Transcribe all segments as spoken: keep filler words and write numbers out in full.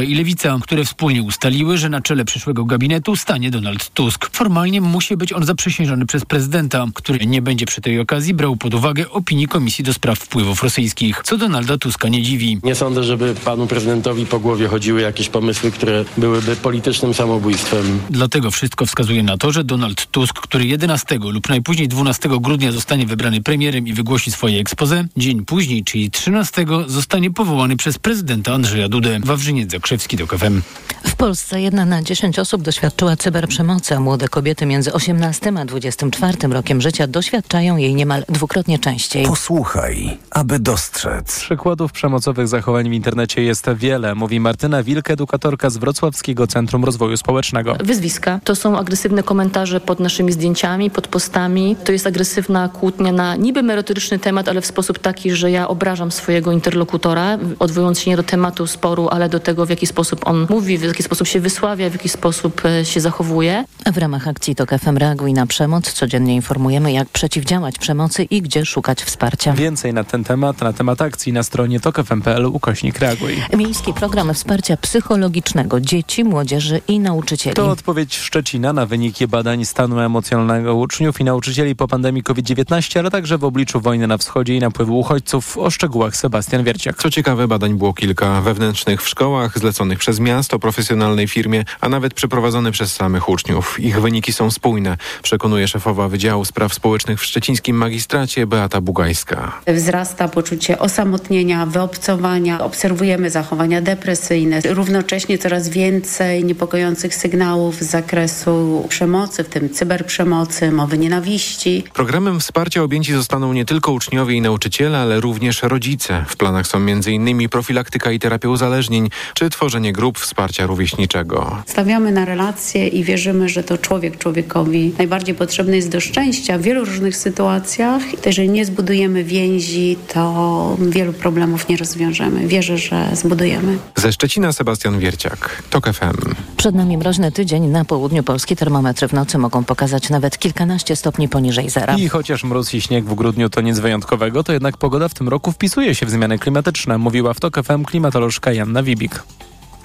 i Lewica, które wspólnie ustaliły, że na czele przyszłego gabinetu stanie Donald Tusk. Formalnie musi być on zaprzysiężony przez prezydenta, który nie będzie przy tej okazji brał pod uwagę opinii Komisji do Spraw Wpływów Rosyjskich, co Donalda Tuska nie dziwi. Nie sądzę, żeby panu prezydentowi po głowie chodziły jakieś pomysły, które byłyby politycznym samobójstwem. Dlatego wszystko wskazuje na to, że Donald Tusk, który jedenastego lub najpóźniej dwunastego grudnia zostanie wybrany premierem i wygłosi swoje expose, dzień później, czyli trzynastego, zostanie powołany przez prezydenta Andrzeja Dudę. Wawrzyniec Krzywski, T O K F M. W Polsce jedna na dziesięć osób doświadczyła cyberprzemocy, a młode kobiety między osiemnastym a dwudziestym czwartym rokiem życia doświadczają jej niemal dwukrotnie częściej. Posłuchaj, aby dostrzec. Przykładów przemocowych zachowań w internecie jest wiele, mówi Martyna Wilk, edukatorka z Wrocławskiego Centrum Rozwoju Społecznego. Wyzwiska to są agresywne komentarze pod naszymi zdjęciami, pod postami. To jest agresywna kłótnia na niby merytoryczny temat, ale w sposób taki, że ja obrażam swojego interlokutora, odwołując się nie do tematu sporu, ale do tego, w jaki sposób on mówi, w jaki sposób się wysławia, w jaki sposób się zachowuje. W ramach akcji T O K F M Reaguj na przemoc codziennie informujemy, jak przeciwdziałać przemocy i gdzie szukać wsparcia. Więcej na ten temat, na temat akcji na stronie tok f m kropka p l ukośnik reaguj. Miejski program wsparcia psychologicznego dzieci, młodzieży i nauczycieli. To odpowiedź Szczecina na wyniki badań stanu emocjonalnego uczniów i nauczycieli po pandemii COVID dziewiętnaście, ale także w obliczu wojny na wschodzie i napływu uchodźców. O szczegółach Sebastian Wierciak. Co ciekawe, badań było kilka wewnętrznych w szkołach, zleconych przez miasto, profesjonalnej firmie, a nawet przeprowadzone przez samych uczniów. Ich wyniki są spójne, przekonuje szefowa Wydziału Spraw Społecznych w szczecińskim magistracie Beata Bugajska. Wzrasta poczucie osamotnienia, wyobcowania, obserwujemy zachowania depresyjne, równocześnie coraz więcej niepokojących sygnałów z zakresu przemocy, w tym cyberprzemocy, mowy nienawiści. Programem wsparcia objęci zostaną nie tylko uczniowie i nauczyciele, ale również rodzice. W planach są m.in. profilaktyka i terapia uzależnień, czy tworzenie grup wsparcia rówieśniczego. Stawiamy na relacje i wierzymy, że to człowiek człowiekowi najbardziej potrzebny jest do szczęścia w wielu różnych sytuacjach. Jeżeli nie zbudujemy więzi, to wielu problemów nie rozwiążemy. Wierzę, że zbudujemy. Ze Szczecina Sebastian Wierciak, T O K F M. Przed nami mroźny tydzień. Na południu Polski termometry w nocy mogą pokazać nawet kilkanaście stopni poniżej zera. I chociaż mróz i śnieg w grudniu to nic wyjątkowego, to jednak pogoda w tym roku wpisuje się w zmiany klimatyczne, mówiła w T O K F M klimatolożka Joanna Wibik.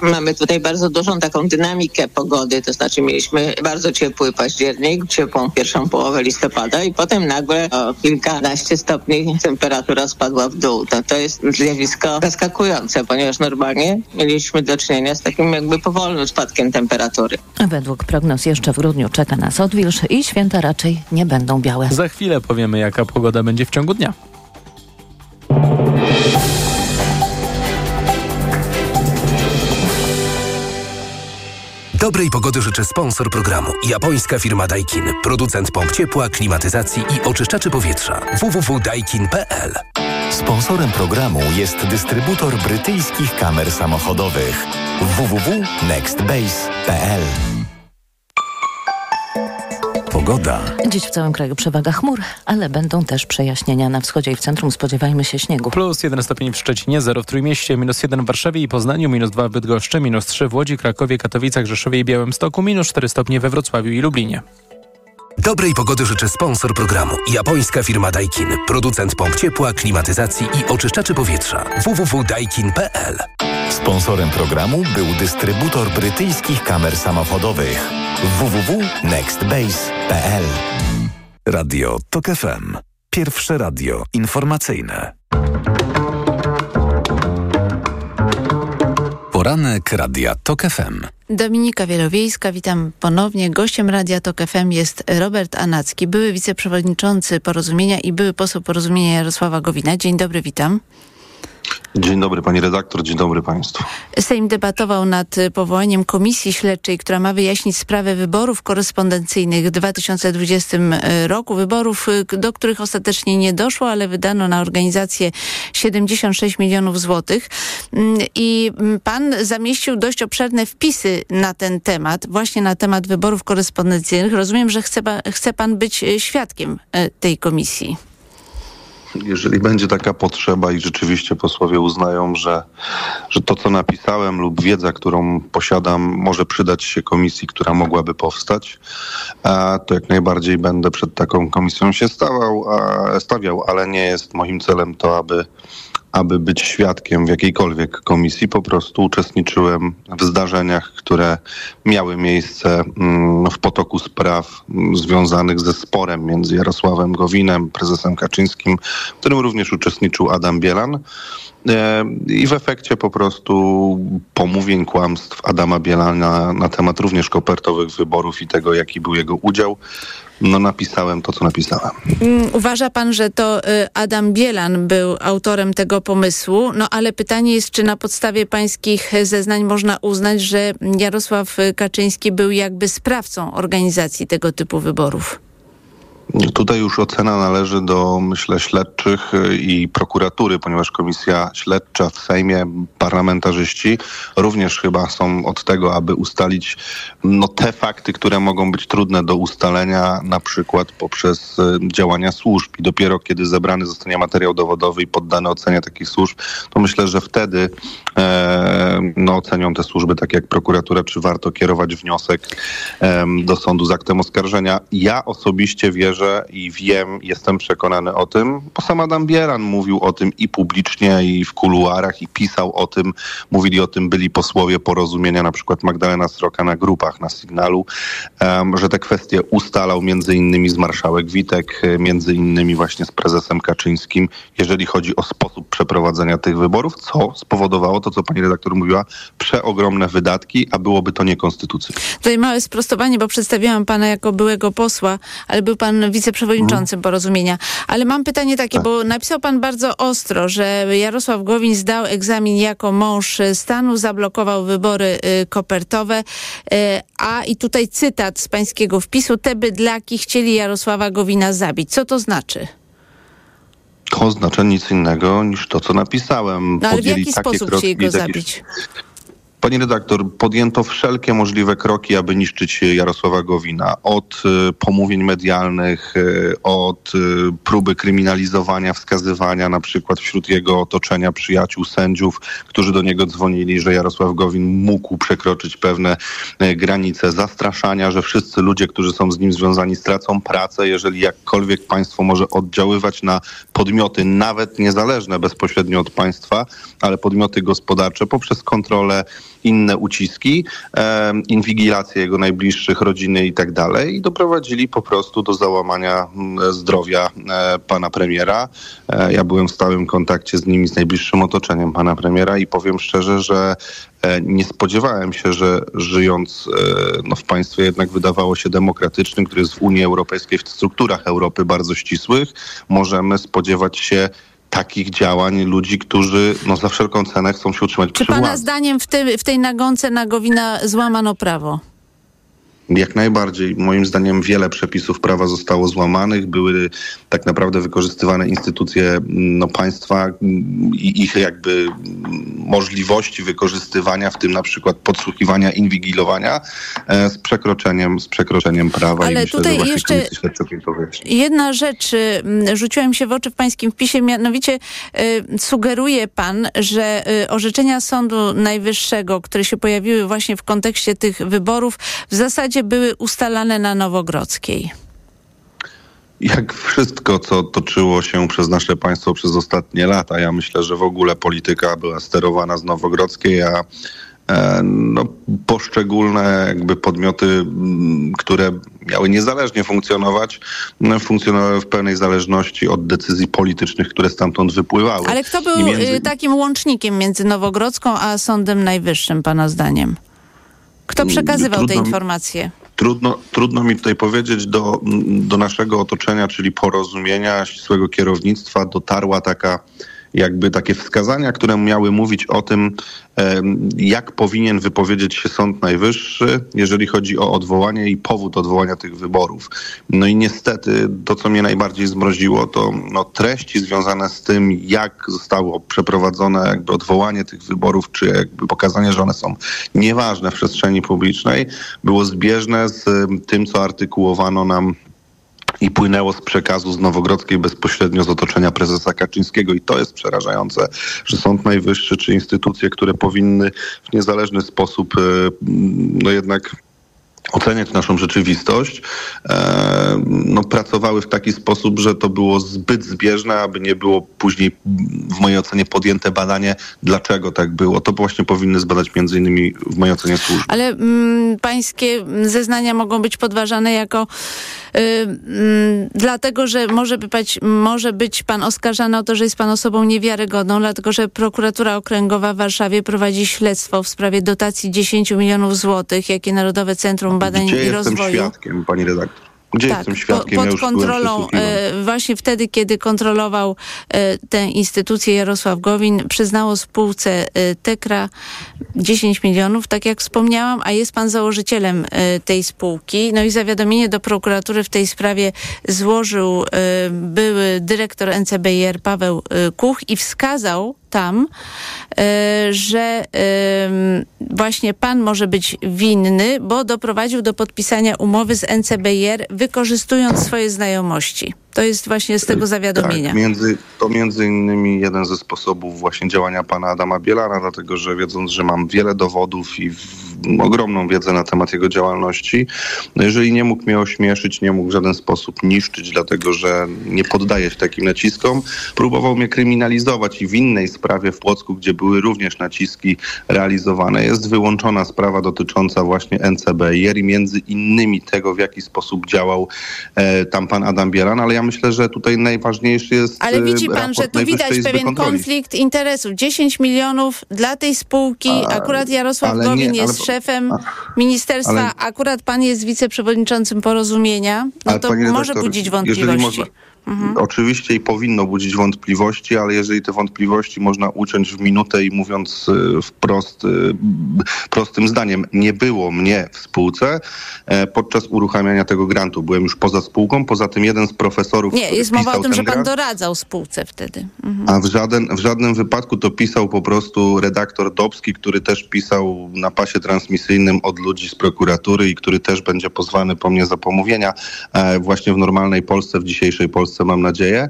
Mamy tutaj bardzo dużą taką dynamikę pogody, to znaczy mieliśmy bardzo ciepły październik, ciepłą pierwszą połowę listopada i potem nagle o kilkanaście stopni temperatura spadła w dół. No, to jest zjawisko zaskakujące, ponieważ normalnie mieliśmy do czynienia z takim jakby powolnym spadkiem temperatury. Według prognoz jeszcze w grudniu czeka nas odwilż i święta raczej nie będą białe. Za chwilę powiemy, jaka pogoda będzie w ciągu dnia. Dobrej pogody życzy sponsor programu. Japońska firma Daikin. Producent pomp ciepła, klimatyzacji i oczyszczaczy powietrza. w w w kropka daikin kropka p l. Sponsorem programu jest dystrybutor brytyjskich kamer samochodowych. w w w kropka nextbase kropka p l. Pogoda. Dziś w całym kraju przewaga chmur, ale będą też przejaśnienia. Na wschodzie i w centrum spodziewajmy się śniegu. Plus jeden stopień w Szczecinie, zero w Trójmieście, minus jeden w Warszawie i Poznaniu, minus dwa w Bydgoszczy, minus trzy w Łodzi, Krakowie, Katowicach, Rzeszowie i Białymstoku, minus cztery stopnie we Wrocławiu i Lublinie. Dobrej pogody życzy sponsor programu. Japońska firma Daikin. Producent pomp ciepła, klimatyzacji i oczyszczaczy powietrza. w w w kropka daikin kropka p l. Sponsorem programu był dystrybutor brytyjskich kamer samochodowych. w w w kropka nextbase kropka p l. Radio T O K F M. Pierwsze radio informacyjne. Poranek Radia T O K F M. Dominika Wielowiejska, witam ponownie. Gościem Radia T O K F M jest Robert Anacki, były wiceprzewodniczący Porozumienia i były poseł Porozumienia Jarosława Gowina. Dzień dobry, witam. Dzień dobry pani redaktor, dzień dobry państwu. Sejm debatował nad powołaniem komisji śledczej, która ma wyjaśnić sprawę wyborów korespondencyjnych w dwa tysiące dwudziestym roku. Wyborów, do których ostatecznie nie doszło, ale wydano na organizację siedemdziesiąt sześć milionów złotych. I pan zamieścił dość obszerne wpisy na ten temat, właśnie na temat wyborów korespondencyjnych. Rozumiem, że chce, chce pan być świadkiem tej komisji. Jeżeli będzie taka potrzeba i rzeczywiście posłowie uznają, że, że to, co napisałem lub wiedza, którą posiadam, może przydać się komisji, która mogłaby powstać, to jak najbardziej będę przed taką komisją się stawał, stawiał, ale nie jest moim celem to, aby aby być świadkiem w jakiejkolwiek komisji. Po prostu uczestniczyłem w zdarzeniach, które miały miejsce w potoku spraw związanych ze sporem między Jarosławem Gowinem, prezesem Kaczyńskim, w którym również uczestniczył Adam Bielan. I w efekcie po prostu pomówień, kłamstw Adama Bielana na temat również kopertowych wyborów i tego, jaki był jego udział, no napisałem to, co napisałem. Uważa pan, że to Adam Bielan był autorem tego pomysłu, no ale pytanie jest, czy na podstawie pańskich zeznań można uznać, że Jarosław Kaczyński był jakby sprawcą organizacji tego typu wyborów? Tutaj już ocena należy do, myślę, śledczych i prokuratury, ponieważ komisja śledcza w Sejmie, parlamentarzyści również chyba są od tego, aby ustalić no, te fakty, które mogą być trudne do ustalenia, na przykład poprzez działania służb. I dopiero kiedy zebrany zostanie materiał dowodowy i poddany ocenie takich służb, to myślę, że wtedy e, no, ocenią te służby, tak jak prokuratura, czy warto kierować wniosek e, do sądu z aktem oskarżenia. Ja osobiście wierzę, i wiem, jestem przekonany o tym, bo sam Adam Bielan mówił o tym i publicznie, i w kuluarach, i pisał o tym, mówili o tym byli posłowie Porozumienia, na przykład Magdalena Sroka na grupach, na Sygnalu, um, że te kwestie ustalał między innymi z Marszałek Witek, między innymi właśnie z prezesem Kaczyńskim, jeżeli chodzi o sposób przeprowadzenia tych wyborów, co spowodowało to, co pani redaktor mówiła, przeogromne wydatki, a byłoby to niekonstytucyjne. Tutaj małe sprostowanie, bo przedstawiałam pana jako byłego posła, ale był pan wiceprzewodniczącym Porozumienia. Ale mam pytanie takie, bo napisał pan bardzo ostro, że Jarosław Gowin zdał egzamin jako mąż stanu, zablokował wybory y, kopertowe, y, a i tutaj cytat z pańskiego wpisu, te bydlaki chcieli Jarosława Gowina zabić. Co to znaczy? To znaczy nic innego niż to, co napisałem. No ale w jaki sposób chcieli go zabić? Pani redaktor, podjęto wszelkie możliwe kroki, aby niszczyć Jarosława Gowina. Od pomówień medialnych, od próby kryminalizowania, wskazywania na przykład wśród jego otoczenia przyjaciół, sędziów, którzy do niego dzwonili, że Jarosław Gowin mógł przekroczyć pewne granice, zastraszania, że wszyscy ludzie, którzy są z nim związani, stracą pracę, jeżeli jakkolwiek państwo może oddziaływać na podmioty nawet niezależne bezpośrednio od państwa, ale podmioty gospodarcze poprzez kontrolę, inne uciski, e, inwigilacje jego najbliższych, rodziny i tak dalej. I doprowadzili po prostu do załamania zdrowia e, pana premiera. E, ja byłem w stałym kontakcie z nimi, z najbliższym otoczeniem pana premiera i powiem szczerze, że e, nie spodziewałem się, że żyjąc e, no, w państwie jednak wydawało się demokratycznym, które jest w Unii Europejskiej, w strukturach Europy bardzo ścisłych, możemy spodziewać się takich działań ludzi, którzy no, za wszelką cenę chcą się utrzymać przy władzy. Czy pana zdaniem w, te, w tej nagonce na Gowina złamano prawo? Jak najbardziej. Moim zdaniem wiele przepisów prawa zostało złamanych. Były tak naprawdę wykorzystywane instytucje no, państwa i ich jakby możliwości wykorzystywania, w tym na przykład podsłuchiwania, inwigilowania e, z przekroczeniem z przekroczeniem prawa. Ale i myślę, tutaj że jeszcze jedna rzecz rzuciła mi się w oczy w pańskim wpisie, mianowicie y, sugeruje pan, że y, orzeczenia Sądu Najwyższego, które się pojawiły właśnie w kontekście tych wyborów, w zasadzie były ustalane na Nowogrodzkiej. Jak wszystko, co toczyło się przez nasze państwo przez ostatnie lata, ja myślę, że w ogóle polityka była sterowana z Nowogrodzkiej, a no, poszczególne jakby podmioty, które miały niezależnie funkcjonować, funkcjonowały w pełnej zależności od decyzji politycznych, które stamtąd wypływały. Ale kto był między... takim łącznikiem między Nowogrodzką a Sądem Najwyższym, pana zdaniem? Kto przekazywał trudno, te informacje? Trudno, trudno mi tutaj powiedzieć. Do, do naszego otoczenia, czyli Porozumienia, ścisłego kierownictwa dotarła taka jakby takie wskazania, które miały mówić o tym, jak powinien wypowiedzieć się Sąd Najwyższy, jeżeli chodzi o odwołanie i powód odwołania tych wyborów. No i niestety to, co mnie najbardziej zmroziło, to no, treści związane z tym, jak zostało przeprowadzone jakby odwołanie tych wyborów, czy jakby pokazanie, że one są nieważne w przestrzeni publicznej, było zbieżne z tym, co artykułowano nam i płynęło z przekazu z Nowogrodzkiej bezpośrednio z otoczenia prezesa Kaczyńskiego. I to jest przerażające, że Sąd Najwyższy czy instytucje, które powinny w niezależny sposób no jednak oceniać naszą rzeczywistość, no, pracowały w taki sposób, że to było zbyt zbieżne, aby nie było później w mojej ocenie podjęte badanie, dlaczego tak było. To właśnie powinny zbadać między innymi w mojej ocenie służby. Ale mm, pańskie zeznania mogą być podważane jako yy, yy, dlatego, że może być, może być pan oskarżany o to, że jest pan osobą niewiarygodną, dlatego, że prokuratura okręgowa w Warszawie prowadzi śledztwo w sprawie dotacji dziesięciu milionów złotych, jakie Narodowe Centrum Badań Gdzie i jestem Rozwoju. Świadkiem, pani redaktor? Gdzie tak, jestem świadkiem? Pod ja kontrolą, e, właśnie wtedy, kiedy kontrolował e, tę instytucję Jarosław Gowin, przyznało spółce e, Tekra dziesięć milionów, tak jak wspomniałam, a jest pan założycielem e, tej spółki. No i zawiadomienie do prokuratury w tej sprawie złożył e, były dyrektor N C B R Paweł e, Kuch i wskazał tam, że właśnie pan może być winny, bo doprowadził do podpisania umowy z N C B R, wykorzystując swoje znajomości. To jest właśnie z tego zawiadomienia. Tak, między, to między innymi jeden ze sposobów właśnie działania pana Adama Bielana, dlatego że wiedząc, że mam wiele dowodów i w, ogromną wiedzę na temat jego działalności, no jeżeli nie mógł mnie ośmieszyć, nie mógł w żaden sposób niszczyć, dlatego że nie poddaje się takim naciskom, próbował mnie kryminalizować i w innej sprawie w Płocku, gdzie były również naciski realizowane, jest wyłączona sprawa dotycząca właśnie N C B R i między innymi tego, w jaki sposób działał e, tam pan Adam Bielan, ale ja myślę, że tutaj najważniejszy jest... Ale widzi pan, że tu widać pewien konflikt interesów. dziesięć milionów dla tej spółki. A, akurat Jarosław Gowin nie, jest ale, szefem ministerstwa, ale, akurat pan jest wiceprzewodniczącym Porozumienia. No to może doktor, budzić wątpliwości. Mhm. Oczywiście i powinno budzić wątpliwości, ale jeżeli te wątpliwości można uciąć w minutę i mówiąc wprost, prostym zdaniem, nie było mnie w spółce podczas uruchamiania tego grantu. Byłem już poza spółką, poza tym jeden z profesorów... Nie, jest mowa o tym, że pan doradzał spółce wtedy. Mhm. A w, żaden, w żadnym wypadku to pisał po prostu redaktor Dobski, który też pisał na pasie transmisyjnym od ludzi z prokuratury i który też będzie pozwany po mnie za pomówienia właśnie w normalnej Polsce, w dzisiejszej Polsce, mam nadzieję,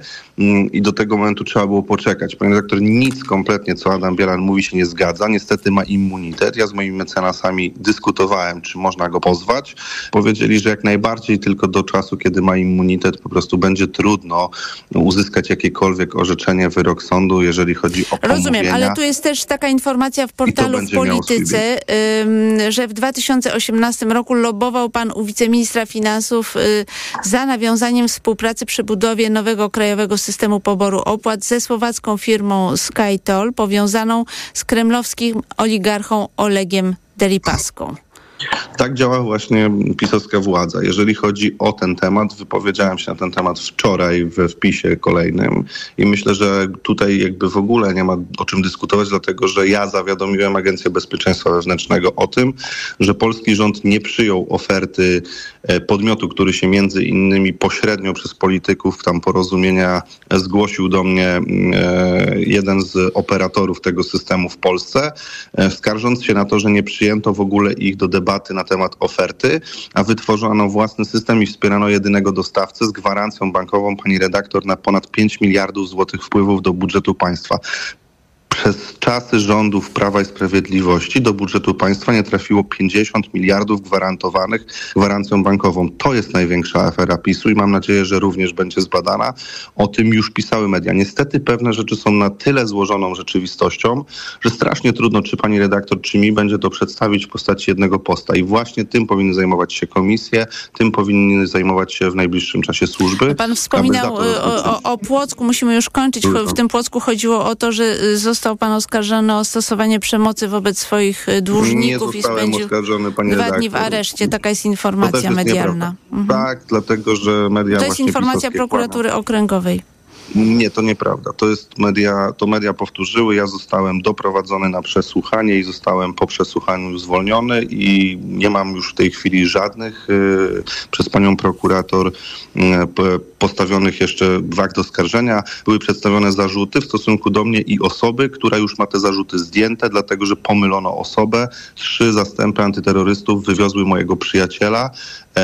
i do tego momentu trzeba było poczekać. Panie redaktor, nic kompletnie, co Adam Bielan mówi, się nie zgadza. Niestety ma immunitet. Ja z moimi mecenasami dyskutowałem, czy można go pozwać. Powiedzieli, że jak najbardziej, tylko do czasu, kiedy ma immunitet, po prostu będzie trudno uzyskać jakiekolwiek orzeczenie, wyrok sądu, jeżeli chodzi o pomówienia. Rozumiem, ale tu jest też taka informacja w portalu W Polityce, że w dwa tysiące osiemnastym roku lobował pan u wiceministra finansów za nawiązaniem współpracy przy budowie nowego krajowego systemu poboru opłat ze słowacką firmą SkyToll, powiązaną z kremlowskim oligarchą Olegiem Deripaską. Tak działa właśnie pisowska władza. Jeżeli chodzi o ten temat, wypowiedziałem się na ten temat wczoraj we wpisie kolejnym i myślę, że tutaj jakby w ogóle nie ma o czym dyskutować, dlatego że ja zawiadomiłem Agencję Bezpieczeństwa Wewnętrznego o tym, że polski rząd nie przyjął oferty podmiotu, który się między innymi pośrednio przez polityków tam Porozumienia zgłosił do mnie jeden z operatorów tego systemu w Polsce, skarżąc się na to, że nie przyjęto w ogóle ich do debaty debaty na temat oferty, a wytworzono własny system i wspierano jedynego dostawcę z gwarancją bankową, pani redaktor, na ponad pięć miliardów złotych wpływów do budżetu państwa. Przez czasy rządów Prawa i Sprawiedliwości do budżetu państwa nie trafiło pięćdziesiąt miliardów gwarantowanych gwarancją bankową. To jest największa afera PiSu i mam nadzieję, że również będzie zbadana. O tym już pisały media. Niestety pewne rzeczy są na tyle złożoną rzeczywistością, że strasznie trudno, czy pani redaktor, czy mi będzie to przedstawić w postaci jednego posta. I właśnie tym powinny zajmować się komisje, tym powinny zajmować się w najbliższym czasie służby. Pan wspominał o, o, o Płocku, musimy już kończyć. W tym Płocku chodziło o to, że został Został pan oskarżony o stosowanie przemocy wobec swoich dłużników i spędził dwa dni w areszcie. Taka jest informacja medialna. Mhm. Tak, dlatego że media... To jest informacja prokuratury kłamą. Okręgowej. Nie, to nieprawda. To jest media, to media powtórzyły. Ja zostałem doprowadzony na przesłuchanie i zostałem po przesłuchaniu zwolniony i nie mam już w tej chwili żadnych y, przez panią prokurator y, postawionych jeszcze akt oskarżenia. Były przedstawione zarzuty w stosunku do mnie i osoby, która już ma te zarzuty zdjęte, dlatego że pomylono osobę. Trzy zastępy antyterrorystów wywiozły mojego przyjaciela y,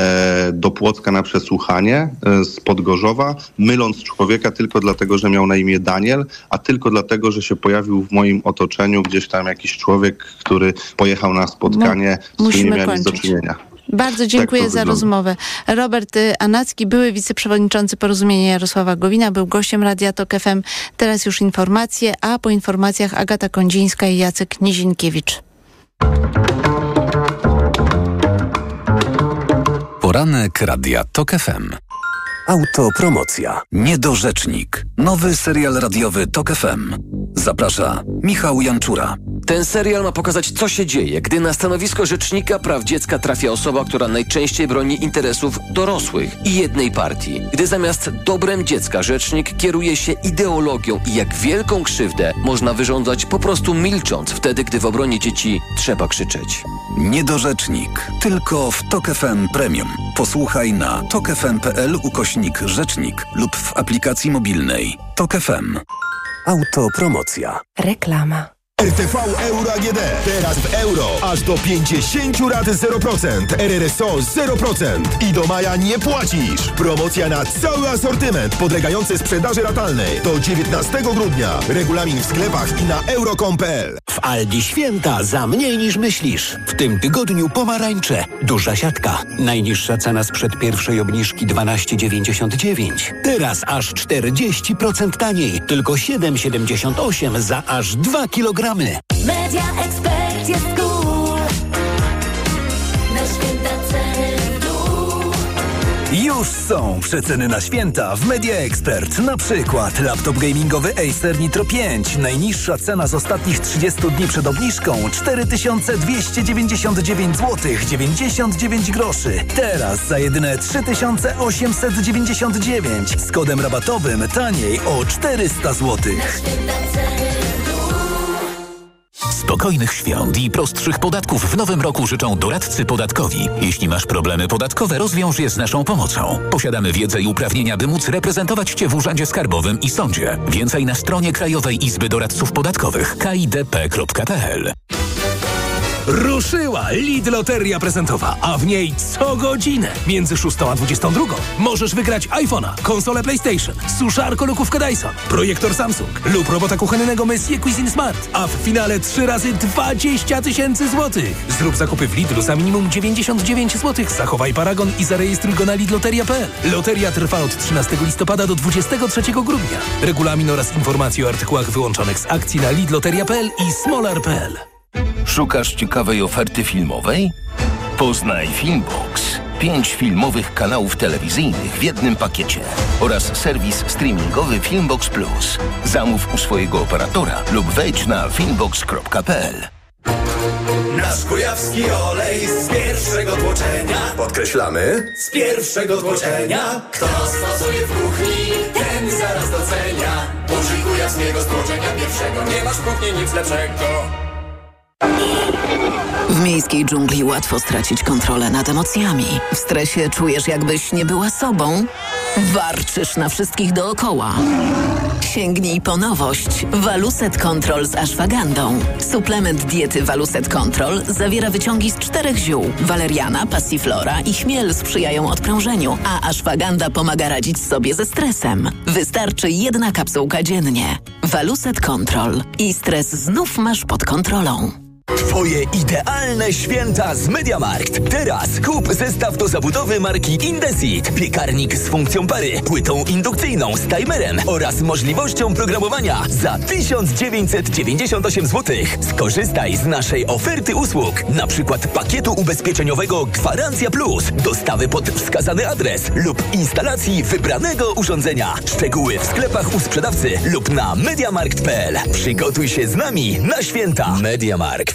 do Płocka na przesłuchanie y, z Podgorzowa, myląc człowieka tylko Tylko dlatego, że miał na imię Daniel, a tylko dlatego, że się pojawił w moim otoczeniu gdzieś tam jakiś człowiek, który pojechał na spotkanie, no, z którym nie miałem nic do czynienia. Bardzo dziękuję tak za wygląda. rozmowę. Robert Anacki, były wiceprzewodniczący Porozumienia Jarosława Gowina, był gościem Radia Tok F M. Teraz już informacje, a po informacjach Agata Kondzińska i Jacek Nizinkiewicz. Poranek Radia Tok F M. Autopromocja. Niedorzecznik. Nowy serial radiowy Tok F M. Zaprasza Michał Janczura. Ten serial ma pokazać, co się dzieje, gdy na stanowisko rzecznika praw dziecka trafia osoba, która najczęściej broni interesów dorosłych i jednej partii. Gdy zamiast dobrem dziecka rzecznik kieruje się ideologią i jak wielką krzywdę można wyrządzać po prostu milcząc, wtedy gdy w obronie dzieci trzeba krzyczeć. Niedorzecznik. Tylko w Tok F M Premium. Posłuchaj na tok fm kropka p l ukośnik rzecznik lub w aplikacji mobilnej Tok F M. Autopromocja. Reklama. R T V Euro A G D. Teraz w euro. Aż do pięćdziesiąt rat zero procent. R R S O zero procent. I do maja nie płacisz. Promocja na cały asortyment podlegający sprzedaży ratalnej. Do dziewiętnastego grudnia. Regulamin w sklepach i na euro kropka com kropka p l. W Aldi święta za mniej niż myślisz. W tym tygodniu pomarańcze. Duża siatka. Najniższa cena sprzed pierwszej obniżki dwanaście dziewięćdziesiąt dziewięć. Teraz aż czterdzieści procent taniej. Tylko siedem siedemdziesiąt osiem za aż dwa kilogramy. Media Expert jest cool. Na święta ceny w dół. Już są przeceny na święta w Media Expert. Na przykład laptop gamingowy Acer Nitro pięć. Najniższa cena z ostatnich trzydziestu dni przed obniżką cztery tysiące dwieście dziewięćdziesiąt dziewięć złotych dziewięćdziesiąt dziewięć groszy. Teraz za jedyne trzy tysiące osiemset dziewięćdziesiąt dziewięć. Z kodem rabatowym taniej o czterysta złotych. Na święta ceny. Spokojnych świąt i prostszych podatków w nowym roku życzą doradcy podatkowi. Jeśli masz problemy podatkowe, rozwiąż je z naszą pomocą. Posiadamy wiedzę i uprawnienia, by móc reprezentować Cię w Urzędzie Skarbowym i Sądzie. Więcej na stronie Krajowej Izby Doradców Podatkowych k i d p kropka p l. Ruszyła Lidloteria prezentowa, a w niej co godzinę między szóstą a dwudziestą drugą możesz wygrać iPhone'a, konsolę PlayStation, suszarko lukówkę Dyson, projektor Samsung lub robota kuchennego Monsieur Cuisine Smart, a w finale trzy razy dwadzieścia tysięcy złotych. Zrób zakupy w Lidlu za minimum dziewięćdziesiąt dziewięć złotych, zachowaj paragon i zarejestruj go na lidloteria kropka p l. Loteria trwa od trzynastego listopada do dwudziestego trzeciego grudnia. Regulamin oraz informacje o artykułach wyłączonych z akcji na lidloteria kropka p l i smolar kropka p l. Szukasz ciekawej oferty filmowej? Poznaj Filmbox. Pięć filmowych kanałów telewizyjnych w jednym pakiecie oraz serwis streamingowy Filmbox Plus. Zamów u swojego operatora lub wejdź na filmbox kropka p l. Nasz kujawski olej z pierwszego tłoczenia. Podkreślamy, z pierwszego tłoczenia. Kto stosuje w kuchni, ten zaraz docenia. Użyj kujawskiego z tłoczenia pierwszego. Nie masz w kuchni nic lepszego. W miejskiej dżungli łatwo stracić kontrolę nad emocjami. W stresie czujesz, jakbyś nie była sobą. Warczysz na wszystkich dookoła. Sięgnij po nowość. Waluset Control z ashwagandą. Suplement diety Waluset Control zawiera wyciągi z czterech ziół. Waleriana, passiflora i chmiel sprzyjają odprężeniu, a ashwaganda pomaga radzić sobie ze stresem. Wystarczy jedna kapsułka dziennie. Waluset Control. I stres znów masz pod kontrolą. Twoje idealne święta z Mediamarkt. Teraz kup zestaw do zabudowy marki Indesit. Piekarnik z funkcją pary, płytą indukcyjną z timerem oraz możliwością programowania za tysiąc dziewięćset dziewięćdziesiąt osiem złotych. Skorzystaj z naszej oferty usług, na przykład pakietu ubezpieczeniowego Gwarancja Plus, dostawy pod wskazany adres lub instalacji wybranego urządzenia. Szczegóły w sklepach u sprzedawcy lub na mediamarkt kropka p l. Przygotuj się z nami na święta. Mediamarkt.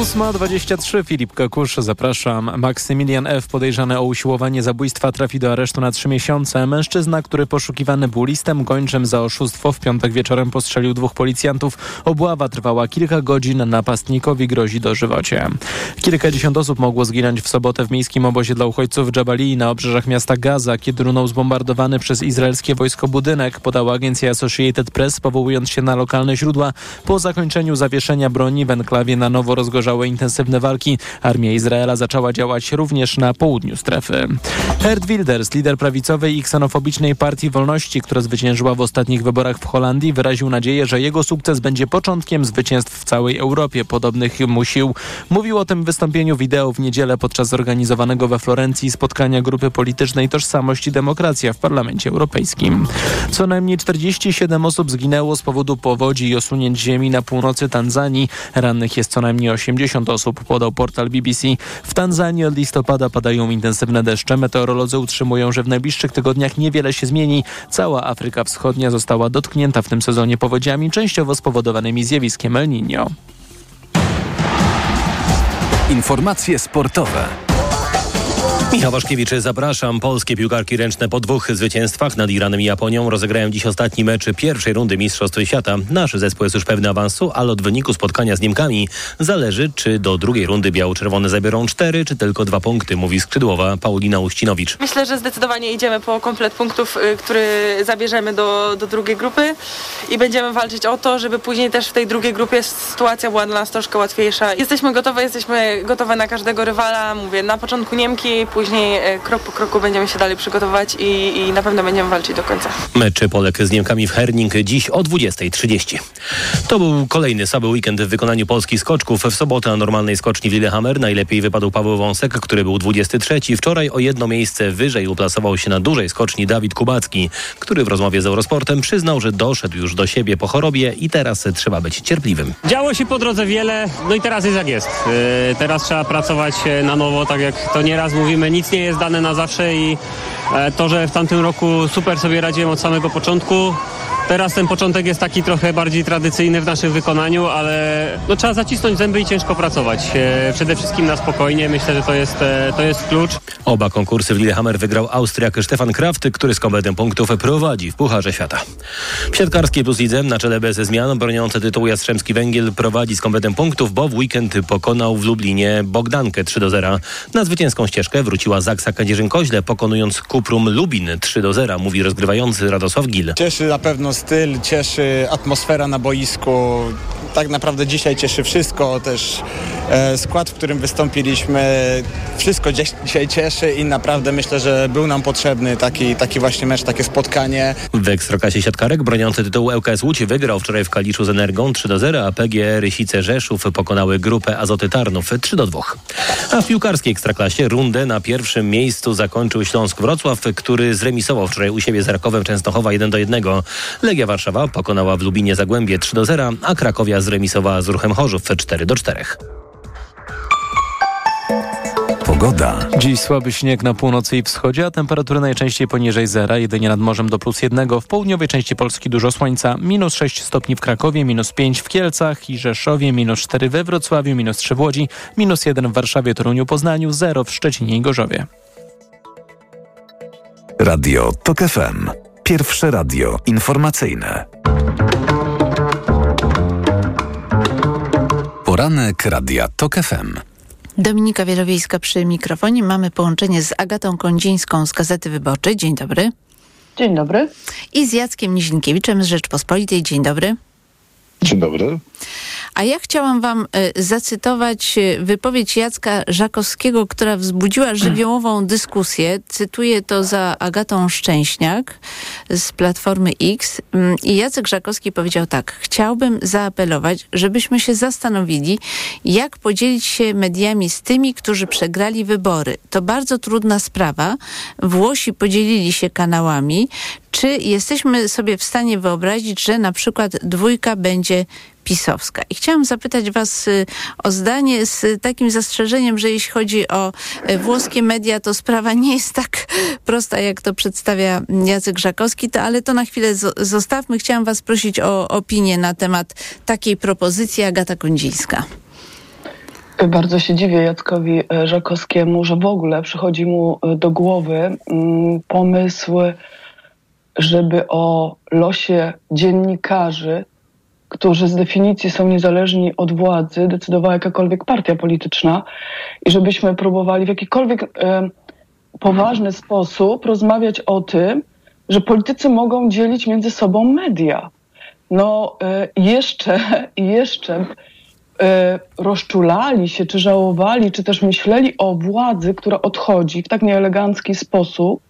ósma dwadzieścia trzy, Filip Kakusz, zapraszam. Maksymilian F., podejrzany o usiłowanie zabójstwa, trafi do aresztu na trzy miesiące. Mężczyzna, który poszukiwany był listem gończym za oszustwo, w piątek wieczorem postrzelił dwóch policjantów. Obława trwała kilka godzin, napastnikowi grozi dożywocie. Kilkadziesiąt osób mogło zginąć w sobotę w miejskim obozie dla uchodźców w Dżabalii na obrzeżach miasta Gaza, kiedy runął zbombardowany przez izraelskie wojsko budynek, podała agencja Associated Press, powołując się na lokalne źródła. Po zakończeniu zawieszenia broni w enklawie na nowo rozgorzała rozpoczęły intensywne walki. Armia Izraela zaczęła działać również na południu strefy. Geert Wilders, lider prawicowej i ksenofobicznej Partii Wolności, która zwyciężyła w ostatnich wyborach w Holandii, wyraził nadzieję, że jego sukces będzie początkiem zwycięstw w całej Europie podobnych mu sił. Mówił o tym w wystąpieniu wideo w niedzielę podczas zorganizowanego we Florencji spotkania grupy politycznej Tożsamość i Demokracja w Parlamencie Europejskim. Co najmniej czterdzieści siedem osób zginęło z powodu powodzi i osunięć ziemi na północy Tanzanii. Rannych jest co najmniej osiemdziesiąt osób, podał portal B B C. W Tanzanii od listopada padają intensywne deszcze. Meteorolodzy utrzymują, że w najbliższych tygodniach niewiele się zmieni. Cała Afryka Wschodnia została dotknięta w tym sezonie powodziami, częściowo spowodowanymi zjawiskiem El Niño. Informacje sportowe. Michał Waszkiewicz, zapraszam. Polskie piłkarki ręczne po dwóch zwycięstwach nad Iranem i Japonią rozegrają dziś ostatni mecz pierwszej rundy Mistrzostw Świata. Nasz zespół jest już pewny awansu, ale od wyniku spotkania z Niemkami zależy, czy do drugiej rundy biało-czerwone zabiorą cztery, czy tylko dwa punkty, mówi skrzydłowa Paulina Uścinowicz. Myślę, że zdecydowanie idziemy po komplet punktów, który zabierzemy do, do drugiej grupy i będziemy walczyć o to, żeby później też w tej drugiej grupie sytuacja była dla nas troszkę łatwiejsza. Jesteśmy gotowe, jesteśmy gotowe na każdego rywala. Mówię, na początku Niemki, później krok po kroku będziemy się dalej przygotowywać i, i na pewno będziemy walczyć do końca. Mecz Polek z Niemkami w Herning dziś o dwudziestej trzydzieści. To był kolejny słaby weekend w wykonaniu polskich skoczków. W sobotę na normalnej skoczni w Lillehammer najlepiej wypadł Paweł Wąsek, który był dwudziesty trzeci. Wczoraj o jedno miejsce wyżej uplasował się na dużej skoczni Dawid Kubacki, który w rozmowie z Eurosportem przyznał, że doszedł już do siebie po chorobie i teraz trzeba być cierpliwym. Działo się po drodze wiele, no i teraz jest jak jest. Yy, teraz trzeba pracować na nowo, tak jak to nieraz mówimy. Nic nie jest dane na zawsze i to, że w tamtym roku super sobie radziłem od samego początku. Teraz ten początek jest taki trochę bardziej tradycyjny w naszym wykonaniu, ale no, trzeba zacisnąć zęby i ciężko pracować. Przede wszystkim na spokojnie. Myślę, że to jest, to jest klucz. Oba konkursy w Lillehammer wygrał Austriak Stefan Kraft, który z kompletem punktów prowadzi w Pucharze Świata. W siatkarskiej plus lidze na czele bez zmian broniący tytułu Jastrzębski Węgiel prowadzi z kompletem punktów, bo w weekend pokonał w Lublinie Bogdankę trzy do zera. Na zwycięską ścieżkę wróciła Zaksa Kędzierzyn-Koźle, pokonując Kuprum Lubin trzy do zera, mówi rozgrywający Radosław Gil. Cieszy na pewno styl, cieszy atmosfera na boisku. Tak naprawdę dzisiaj cieszy wszystko, też e, skład, w którym wystąpiliśmy. Wszystko dziś, dzisiaj cieszy i naprawdę myślę, że był nam potrzebny taki, taki właśnie mecz, takie spotkanie. W Ekstraklasie siatkarek broniący tytułu L K S Łódź wygrał wczoraj w Kaliszu z Energią trzy do zera, a P G E Rysice Rzeszów pokonały grupę Azoty Tarnów trzy do dwóch. A w piłkarskiej Ekstraklasie rundę na pierwszym miejscu zakończył Śląsk Wrocław, który zremisował wczoraj u siebie z Rakowem Częstochowa jeden do jednego. Legia Warszawa pokonała w Lubinie Zagłębie trzy do zera, a Krakowia zremisowała z Ruchem Chorzów cztery do czterech. Pogoda. Dziś słaby śnieg na północy i wschodzie, a temperatury najczęściej poniżej zera, jedynie nad morzem do plus jednego. W południowej części Polski dużo słońca, minus sześć stopni w Krakowie, minus pięć w Kielcach i Rzeszowie, minus cztery we Wrocławiu, minus trzy w Łodzi, minus jeden w Warszawie, Toruniu, Poznaniu, zero w Szczecinie i Gorzowie. Radio TOK F M. Pierwsze radio informacyjne. Poranek Radia TOK F M. Dominika Wielowiejska przy mikrofonie. Mamy połączenie z Agatą Kondzińską z Gazety Wyborczej. Dzień dobry. Dzień dobry. I z Jackiem Nizinkiewiczem z Rzeczpospolitej. Dzień dobry. Dzień dobry. A ja chciałam wam y, zacytować wypowiedź Jacka Żakowskiego, która wzbudziła żywiołową dyskusję. Cytuję to za Agatą Szczęśniak z Platformy X. I Jacek Żakowski powiedział tak. Chciałbym zaapelować, żebyśmy się zastanowili, jak podzielić się mediami z tymi, którzy przegrali wybory. To bardzo trudna sprawa. Włosi podzielili się kanałami. Czy jesteśmy sobie w stanie wyobrazić, że na przykład dwójka będzie pisowska? I chciałam zapytać was o zdanie z takim zastrzeżeniem, że jeśli chodzi o włoskie media, to sprawa nie jest tak prosta, jak to przedstawia Jacek Żakowski, to, ale to na chwilę zostawmy. Chciałam was prosić o opinię na temat takiej propozycji. Agata Kondzińska. Bardzo się dziwię Jackowi Żakowskiemu, że w ogóle przychodzi mu do głowy mm, pomysł, żeby o losie dziennikarzy, którzy z definicji są niezależni od władzy, decydowała jakakolwiek partia polityczna i żebyśmy próbowali w jakikolwiek y, poważny sposób rozmawiać o tym, że politycy mogą dzielić między sobą media. No y, jeszcze, jeszcze rozczulali się, czy żałowali, czy też myśleli o władzy, która odchodzi w tak nieelegancki sposób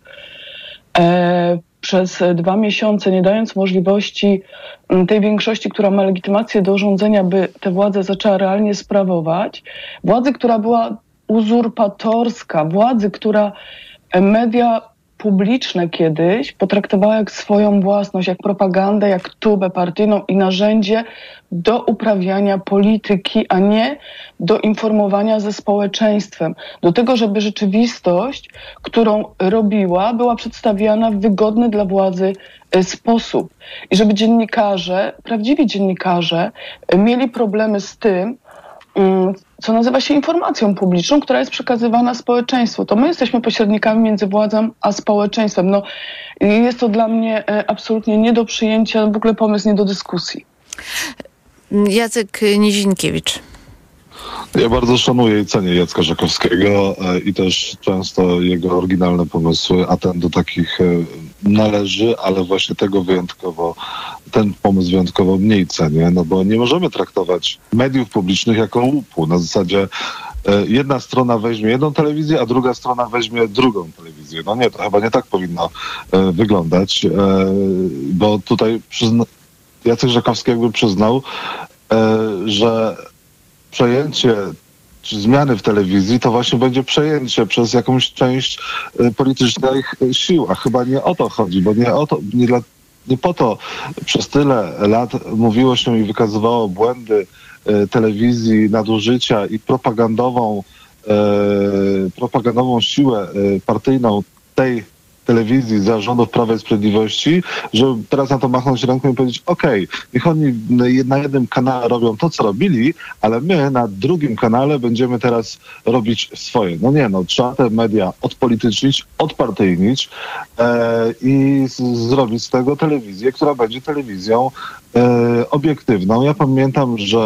e, przez dwa miesiące, nie dając możliwości tej większości, która ma legitymację do rządzenia, by tę władzę zaczęła realnie sprawować. Władzy, która była uzurpatorska, władzy, która media publiczne kiedyś potraktowała jak swoją własność, jak propagandę, jak tubę partyjną i narzędzie do uprawiania polityki, a nie do informowania ze społeczeństwem. Do tego, żeby rzeczywistość, którą robiła, była przedstawiana w wygodny dla władzy sposób. I żeby dziennikarze, prawdziwi dziennikarze, mieli problemy z tym, co nazywa się informacją publiczną, która jest przekazywana społeczeństwu. To my jesteśmy pośrednikami między władzą a społeczeństwem. No, jest to dla mnie absolutnie nie do przyjęcia, w ogóle pomysł nie do dyskusji. Jacek Nizinkiewicz. Ja bardzo szanuję i cenię Jacka Żakowskiego i też często jego oryginalne pomysły, a ten do takich należy, ale właśnie tego wyjątkowo, ten pomysł wyjątkowo mniej cenię, no bo nie możemy traktować mediów publicznych jako łupu. Na zasadzie jedna strona weźmie jedną telewizję, a druga strona weźmie drugą telewizję. No nie, to chyba nie tak powinno wyglądać, bo tutaj przyzna- Jacek Żakowski jakby przyznał, że przejęcie czy zmiany w telewizji to właśnie będzie przejęcie przez jakąś część politycznych sił, a chyba nie o to chodzi, bo nie o to, nie, dla, nie po to przez tyle lat mówiło się i wykazywało błędy telewizji, nadużycia i propagandową, propagandową siłę partyjną tej telewizji za rządów Prawa i Sprawiedliwości, żeby teraz na to machnąć ręką i powiedzieć, okej, okay, niech oni na jednym kanale robią to, co robili, ale my na drugim kanale będziemy teraz robić swoje. No nie, no trzeba te media odpolitycznić, odpartyjnić e, i z, zrobić z tego telewizję, która będzie telewizją e, obiektywną. Ja pamiętam, że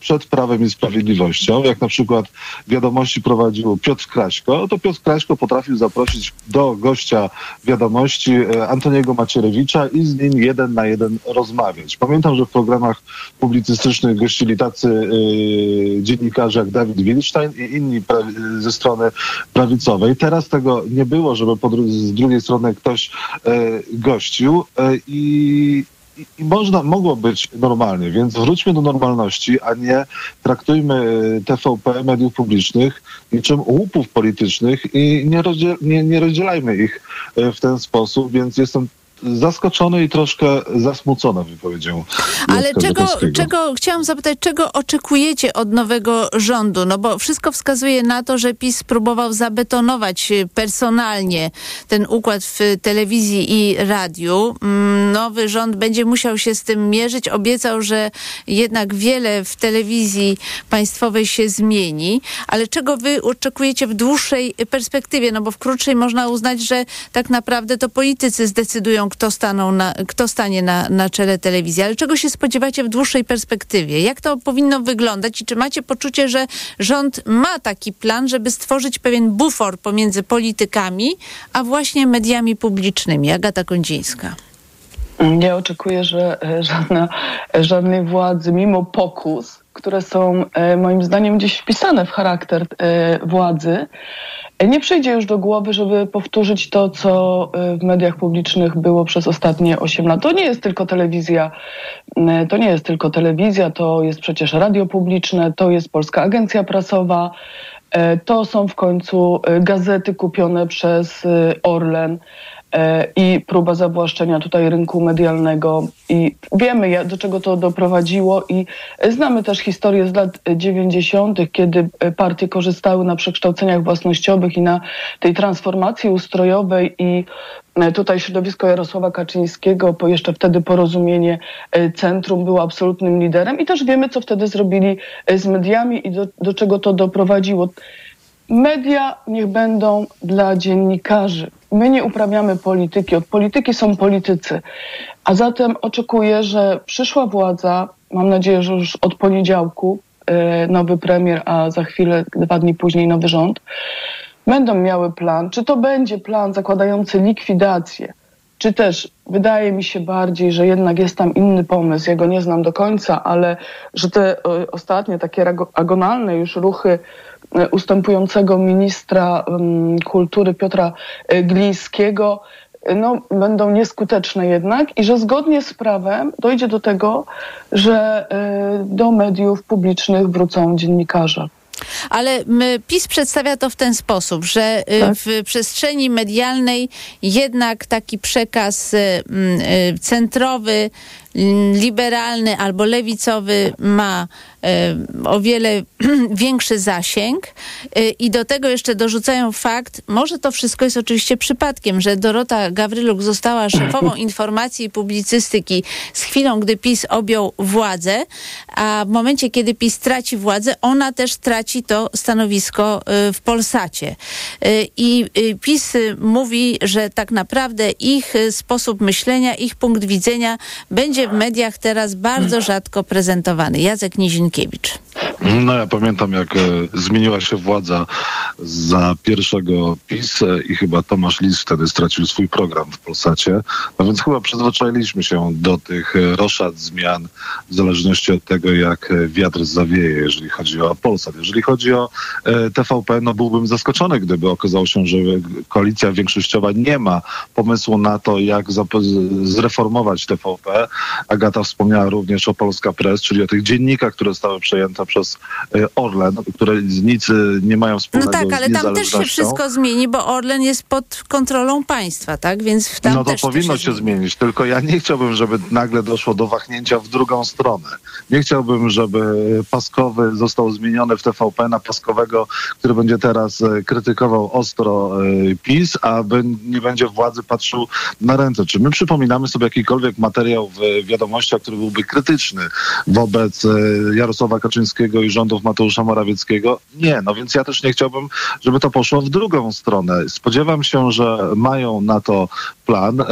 przed Prawem i Sprawiedliwością, jak na przykład Wiadomości prowadził Piotr Kraśko, to Piotr Kraśko potrafił zaprosić do gościa Wiadomości Antoniego Macierewicza i z nim jeden na jeden rozmawiać. Pamiętam, że w programach publicystycznych gościli tacy yy, dziennikarze jak Dawid Wilstein i inni pra- ze strony prawicowej. Teraz tego nie było, żeby po dru- z drugiej strony ktoś yy, gościł yy, i I można, mogło być normalnie, więc wróćmy do normalności, a nie traktujmy T V P, mediów publicznych, niczym łupów politycznych i nie, rozdziel, nie, nie rozdzielajmy ich w ten sposób, więc jestem zaskoczony i troszkę zasmucony wypowiedzią. Ale czego, czego, chciałam zapytać, czego oczekujecie od nowego rządu? No bo wszystko wskazuje na to, że PiS próbował zabetonować personalnie ten układ w telewizji i radiu. Nowy rząd będzie musiał się z tym mierzyć. Obiecał, że jednak wiele w telewizji państwowej się zmieni. Ale czego wy oczekujecie w dłuższej perspektywie? No bo w krótszej można uznać, że tak naprawdę to politycy zdecydują, Kto, staną na, kto stanie na, na czele telewizji. Ale czego się spodziewacie w dłuższej perspektywie? Jak to powinno wyglądać i czy macie poczucie, że rząd ma taki plan, żeby stworzyć pewien bufor pomiędzy politykami, a właśnie mediami publicznymi? Agata Kondzińska. Ja oczekuję, że żadna, żadnej władzy, mimo pokus, które są moim zdaniem gdzieś wpisane w charakter władzy, nie przyjdzie już do głowy, żeby powtórzyć to, co w mediach publicznych było przez ostatnie osiem lat. To nie jest tylko telewizja, to nie jest tylko telewizja, to jest przecież radio publiczne, to jest Polska Agencja Prasowa, to są w końcu gazety kupione przez Orlen i próba zawłaszczenia tutaj rynku medialnego. I wiemy, do czego to doprowadziło i znamy też historię z lat dziewięćdziesiątych, kiedy partie korzystały na przekształceniach własnościowych i na tej transformacji ustrojowej i tutaj środowisko Jarosława Kaczyńskiego, bo jeszcze wtedy Porozumienie Centrum było absolutnym liderem i też wiemy, co wtedy zrobili z mediami i do, do czego to doprowadziło. Media niech będą dla dziennikarzy. My nie uprawiamy polityki. Od polityki są politycy. A zatem oczekuję, że przyszła władza, mam nadzieję, że już od poniedziałku nowy premier, a za chwilę, dwa dni później nowy rząd, będą miały plan. Czy to będzie plan zakładający likwidację Czy też wydaje mi się bardziej, że jednak jest tam inny pomysł, ja go nie znam do końca, ale że te ostatnie takie agonalne już ruchy ustępującego ministra kultury Piotra Glińskiego no, będą nieskuteczne jednak i że zgodnie z prawem dojdzie do tego, że do mediów publicznych wrócą dziennikarze. Ale PiS przedstawia to w ten sposób, że tak. w przestrzeni medialnej jednak taki przekaz centrowy, liberalny albo lewicowy ma o wiele większy zasięg i do tego jeszcze dorzucają fakt, może to wszystko jest oczywiście przypadkiem, że Dorota Gawryluk została szefową informacji i publicystyki z chwilą, gdy PiS objął władzę, a w momencie, kiedy PiS traci władzę, ona też traci to stanowisko w Polsacie. I PiS mówi, że tak naprawdę ich sposób myślenia, ich punkt widzenia będzie w mediach teraz bardzo rzadko prezentowany. Jacek Nizinkiewicz. No ja pamiętam, jak e, zmieniła się władza za pierwszego PiS e, i chyba Tomasz Lis wtedy stracił swój program w Polsacie. No więc chyba przyzwyczailiśmy się do tych e, roszad zmian w zależności od tego, jak e, wiatr zawieje, jeżeli chodzi o Polsat. Jeżeli chodzi o e, T V P, no byłbym zaskoczony, gdyby okazało się, że koalicja większościowa nie ma pomysłu na to, jak zap- zreformować T V P. Agata wspomniała również o Polska Press, czyli o tych dziennikach, które zostały przejęte przez Orlen, które nic nie mają wspólnego z niezależnością. No tak, ale tam też się wszystko zmieni, bo Orlen jest pod kontrolą państwa, tak? Więc tam no to też powinno się, się zmienić, tylko ja nie chciałbym, żeby nagle doszło do wahnięcia w drugą stronę. Nie chciałbym, żeby Paskowy został zmieniony w T V P na Paskowego, który będzie teraz krytykował ostro PiS, a nie będzie władzy patrzył na ręce. Czy my przypominamy sobie jakikolwiek materiał w wiadomościach, który byłby krytyczny wobec Jarosława Kaczyńskiego i rządów Mateusza Morawieckiego? Nie, no więc ja też nie chciałbym, żeby to poszło w drugą stronę. Spodziewam się, że mają na to plan.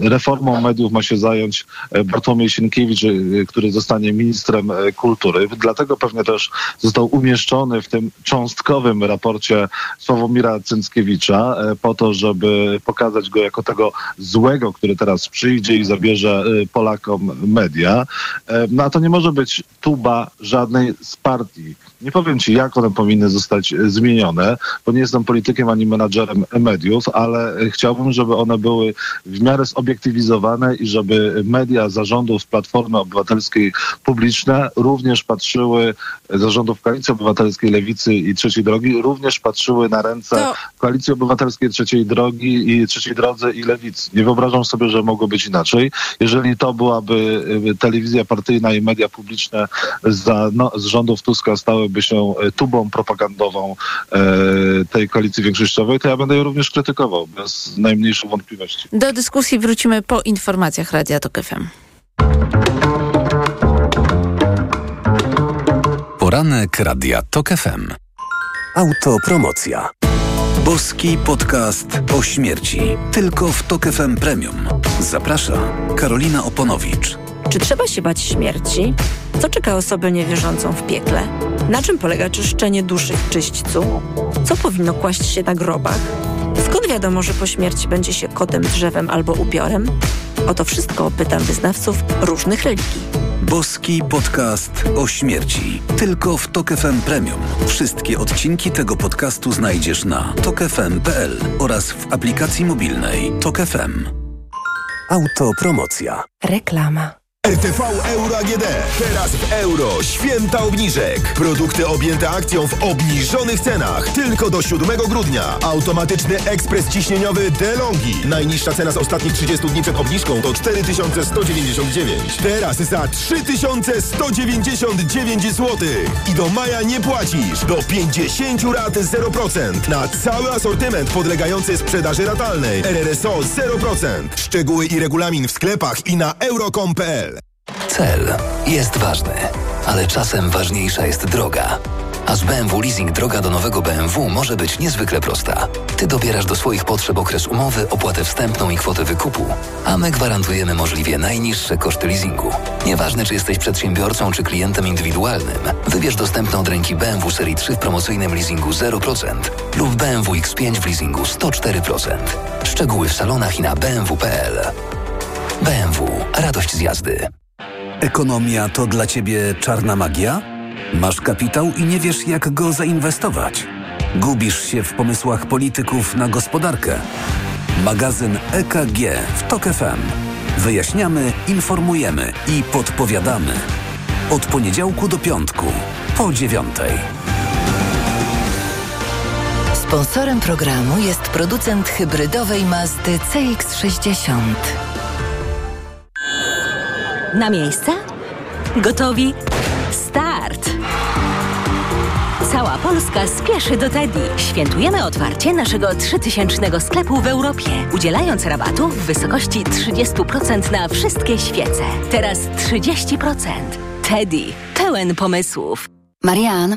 Reformą mediów ma się zająć Bartłomiej Sienkiewicz, który zostanie ministrem kultury. Dlatego pewnie też został umieszczony w tym cząstkowym raporcie Sławomira Cynckiewicza po to, żeby pokazać go jako tego złego, który teraz przyjdzie i zabierze Polakom media. No a to nie może być tuba żadnej z partii. Nie powiem ci, jak one powinny zostać zmienione, bo nie jestem politykiem ani menadżerem mediów, ale chciałbym, żeby one były w miarę zobiektywizowane i żeby media zarządów Platformy Obywatelskiej publiczne również patrzyły, zarządów Koalicji Obywatelskiej, Lewicy i Trzeciej Drogi, również patrzyły na ręce to... Koalicji Obywatelskiej, Trzeciej Drogi i Trzeciej Drodze i Lewicy. Nie wyobrażam sobie, że mogło być inaczej. Jeżeli to byłaby telewizja partyjna i media publiczne za, no, z rządów Tuska stałyby się tubą propagandową e, tej koalicji większościowej, to ja będę ją również krytykował, bez najmniejszych wątpliwości. Do dyskusji wrócimy po informacjach Radia TOK F M. Poranek Radia TOK F M. Autopromocja. Boski podcast o śmierci. Tylko w TOK F M Premium. Zaprasza Karolina Oponowicz. Czy trzeba się bać śmierci? Co czeka osobę niewierzącą w piekle? Na czym polega czyszczenie duszy w czyśćcu? Co powinno kłaść się na grobach? Skąd wiadomo, że po śmierci będzie się kotem, drzewem albo upiorem? O to wszystko pytam wyznawców różnych religii. Boski podcast o śmierci. Tylko w TOK F M Premium. Wszystkie odcinki tego podcastu znajdziesz na tok f m kropka p l oraz w aplikacji mobilnej TOK F M. Autopromocja. Reklama. R T V Euro A G D. Teraz w Euro święta obniżek. Produkty objęte akcją w obniżonych cenach. Tylko do siódmego grudnia. Automatyczny ekspres ciśnieniowy DeLonghi. Najniższa cena z ostatnich trzydziestu dni przed obniżką to cztery tysiące sto dziewięćdziesiąt dziewięć. Teraz za trzy tysiące sto dziewięćdziesiąt dziewięć złotych. I do maja nie płacisz. Do pięćdziesiąt rat zero procent. Na cały asortyment podlegający sprzedaży ratalnej. R R S O zero procent. Szczegóły i regulamin w sklepach i na euro kropka com kropka p l. Cel jest ważny, ale czasem ważniejsza jest droga. A z B M W Leasing droga do nowego B M W może być niezwykle prosta. Ty dobierasz do swoich potrzeb okres umowy, opłatę wstępną i kwotę wykupu, a my gwarantujemy możliwie najniższe koszty leasingu. Nieważne, czy jesteś przedsiębiorcą, czy klientem indywidualnym, wybierz dostępne od ręki B M W Serii trzy w promocyjnym leasingu zero procent lub B M W X pięć w leasingu sto cztery procent. Szczegóły w salonach i na b m w kropka p l. B M W. Radość z jazdy. Ekonomia to dla Ciebie czarna magia? Masz kapitał i nie wiesz, jak go zainwestować? Gubisz się w pomysłach polityków na gospodarkę? Magazyn E K G w T O K F M. Wyjaśniamy, informujemy i podpowiadamy. Od poniedziałku do piątku, po dziewiątej. Sponsorem programu jest producent hybrydowej Mazdy C X sześćdziesiąt. Na miejsca? Gotowi? Start! Cała Polska spieszy do Teddy. Świętujemy otwarcie naszego trzytysięcznego sklepu w Europie, udzielając rabatu w wysokości trzydzieści procent na wszystkie świece. Teraz trzydzieści procent. Teddy. Pełen pomysłów. Marian,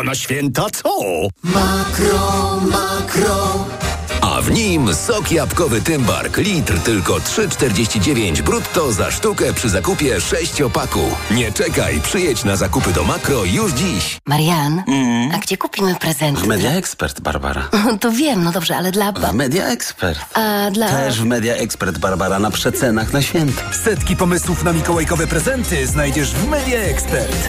A na święta co? Makro, makro. A w nim sok jabłkowy Tymbark, litr tylko trzy czterdzieści dziewięć brutto za sztukę przy zakupie sześciopaku. Nie czekaj, przyjedź na zakupy do Makro już dziś. Marian, mm. a gdzie kupimy prezenty? W Media Expert, Barbara. To wiem, no dobrze, ale dla... W Media Expert. A dla... Też w Media Expert, Barbara, na przecenach na święta. Setki pomysłów na mikołajkowe prezenty znajdziesz w Media Expert.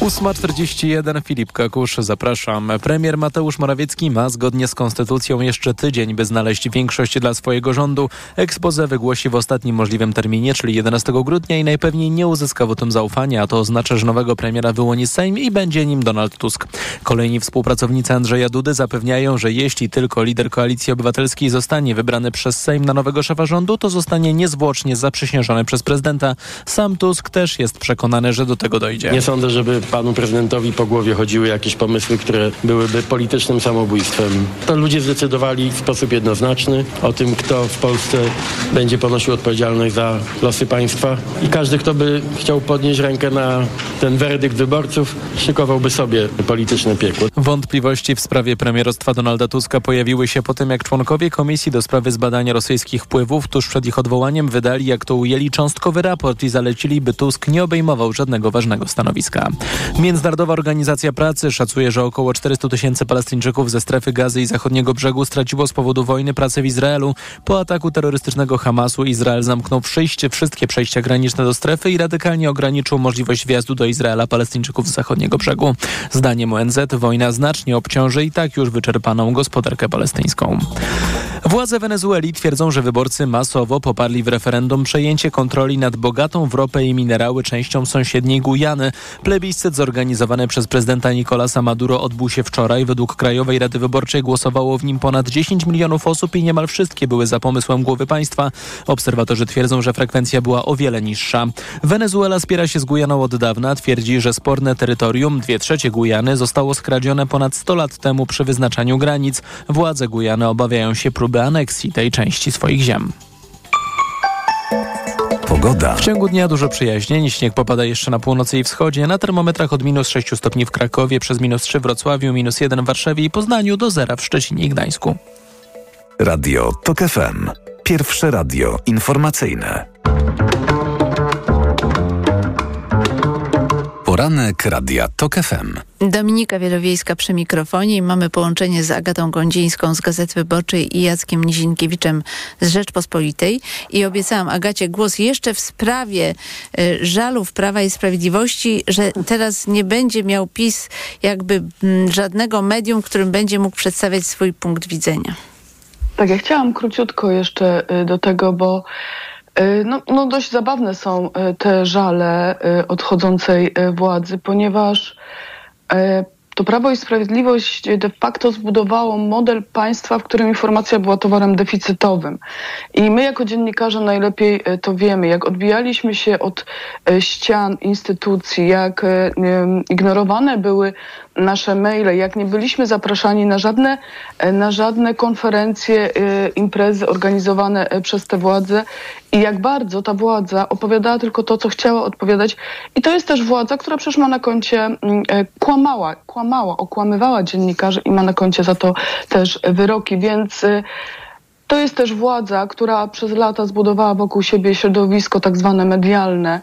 ósma czterdzieści jeden, Filip Kakusz, zapraszam. Premier Mateusz Morawiecki ma zgodnie z konstytucją jeszcze tydzień, by znaleźć większość dla swojego rządu. Eksposé wygłosi w ostatnim możliwym terminie, czyli jedenastego grudnia, i najpewniej nie uzyska wotum zaufania, a to oznacza, że nowego premiera wyłoni Sejm i będzie nim Donald Tusk. Kolejni współpracownicy Andrzeja Dudy zapewniają, że jeśli tylko lider Koalicji Obywatelskiej zostanie wybrany przez Sejm na nowego szefa rządu, to zostanie niezwłocznie zaprzysiężony przez prezydenta. Sam Tusk też jest przekonany, że do tego dojdzie. Nie sądzę, żeby panu prezydentowi po głowie chodziły jakieś pomysły, które byłyby politycznym samobójstwem. To ludzie zdecydowali w sposób jednoznaczny o tym, kto w Polsce będzie ponosił odpowiedzialność za losy państwa, i każdy, kto by chciał podnieść rękę na ten werdykt wyborców, szykowałby sobie polityczne piekło. Wątpliwości w sprawie premierostwa Donalda Tuska pojawiły się po tym, jak członkowie Komisji do sprawy zbadania rosyjskich wpływów tuż przed ich odwołaniem wydali, jak to ujęli, cząstkowy raport i zalecili, by Tusk nie obejmował żadnego ważnego stanowiska. Międzynarodowa Organizacja Pracy szacuje, że około czterystu tysięcy Palestyńczyków ze strefy Gazy i zachodniego brzegu straciło z powodu wojny pracę w Izraelu. Po ataku terrorystycznego Hamasu Izrael zamknął przejście, wszystkie przejścia graniczne do strefy i radykalnie ograniczył możliwość wjazdu do Izraela Palestyńczyków z zachodniego brzegu. Zdaniem O N Z wojna znacznie obciąży i tak już wyczerpaną gospodarkę palestyńską. Władze Wenezueli twierdzą, że wyborcy masowo poparli w referendum przejęcie kontroli nad bogatą w ropę i minerały częścią sąsiedniej Gujany. Plebiscyt zorganizowany przez prezydenta Nicolasa Maduro odbył się wczoraj. Według Krajowej Rady Wyborczej głosowało w nim ponad dziesięć milionów osób i niemal wszystkie były za pomysłem głowy państwa. Obserwatorzy twierdzą, że frekwencja była o wiele niższa. Wenezuela spiera się z Gujaną od dawna. Twierdzi, że sporne terytorium, dwie trzecie Gujany, zostało skradzione ponad sto lat temu przy wyznaczaniu granic. Władze Gujany obawiają się próby aneksji tej części swoich ziem. Pogoda. W ciągu dnia dużo przyjaźnień, śnieg popada jeszcze na północy i wschodzie, na termometrach od minus sześć stopni w Krakowie, przez minus trzy w Wrocławiu, minus jeden w Warszawie i Poznaniu, do zera w Szczecinie i Gdańsku. Radio TOK F M. Pierwsze radio informacyjne. Poranek Radia TOK F M. Dominika Wielowiejska przy mikrofonie i mamy połączenie z Agatą Gądzińską z Gazety Wyborczej i Jackiem Nizinkiewiczem z Rzeczpospolitej. I obiecałam Agacie głos jeszcze w sprawie y, żalów Prawa i Sprawiedliwości, że teraz nie będzie miał PiS jakby m, żadnego medium, którym będzie mógł przedstawiać swój punkt widzenia. Tak, ja chciałam króciutko jeszcze do tego, bo No, no dość zabawne są te żale odchodzącej władzy, ponieważ to Prawo i Sprawiedliwość de facto zbudowało model państwa, w którym informacja była towarem deficytowym. I my jako dziennikarze najlepiej to wiemy. Jak odbijaliśmy się od ścian instytucji, jak ignorowane były nasze maile, jak nie byliśmy zapraszani na żadne, na żadne konferencje, imprezy organizowane przez te władze i jak bardzo ta władza opowiadała tylko to, co chciała odpowiadać. I to jest też władza, która przecież ma na koncie kłamała, kłamała, okłamywała dziennikarzy i ma na koncie za to też wyroki, więc to jest też władza, która przez lata zbudowała wokół siebie środowisko tak zwane medialne.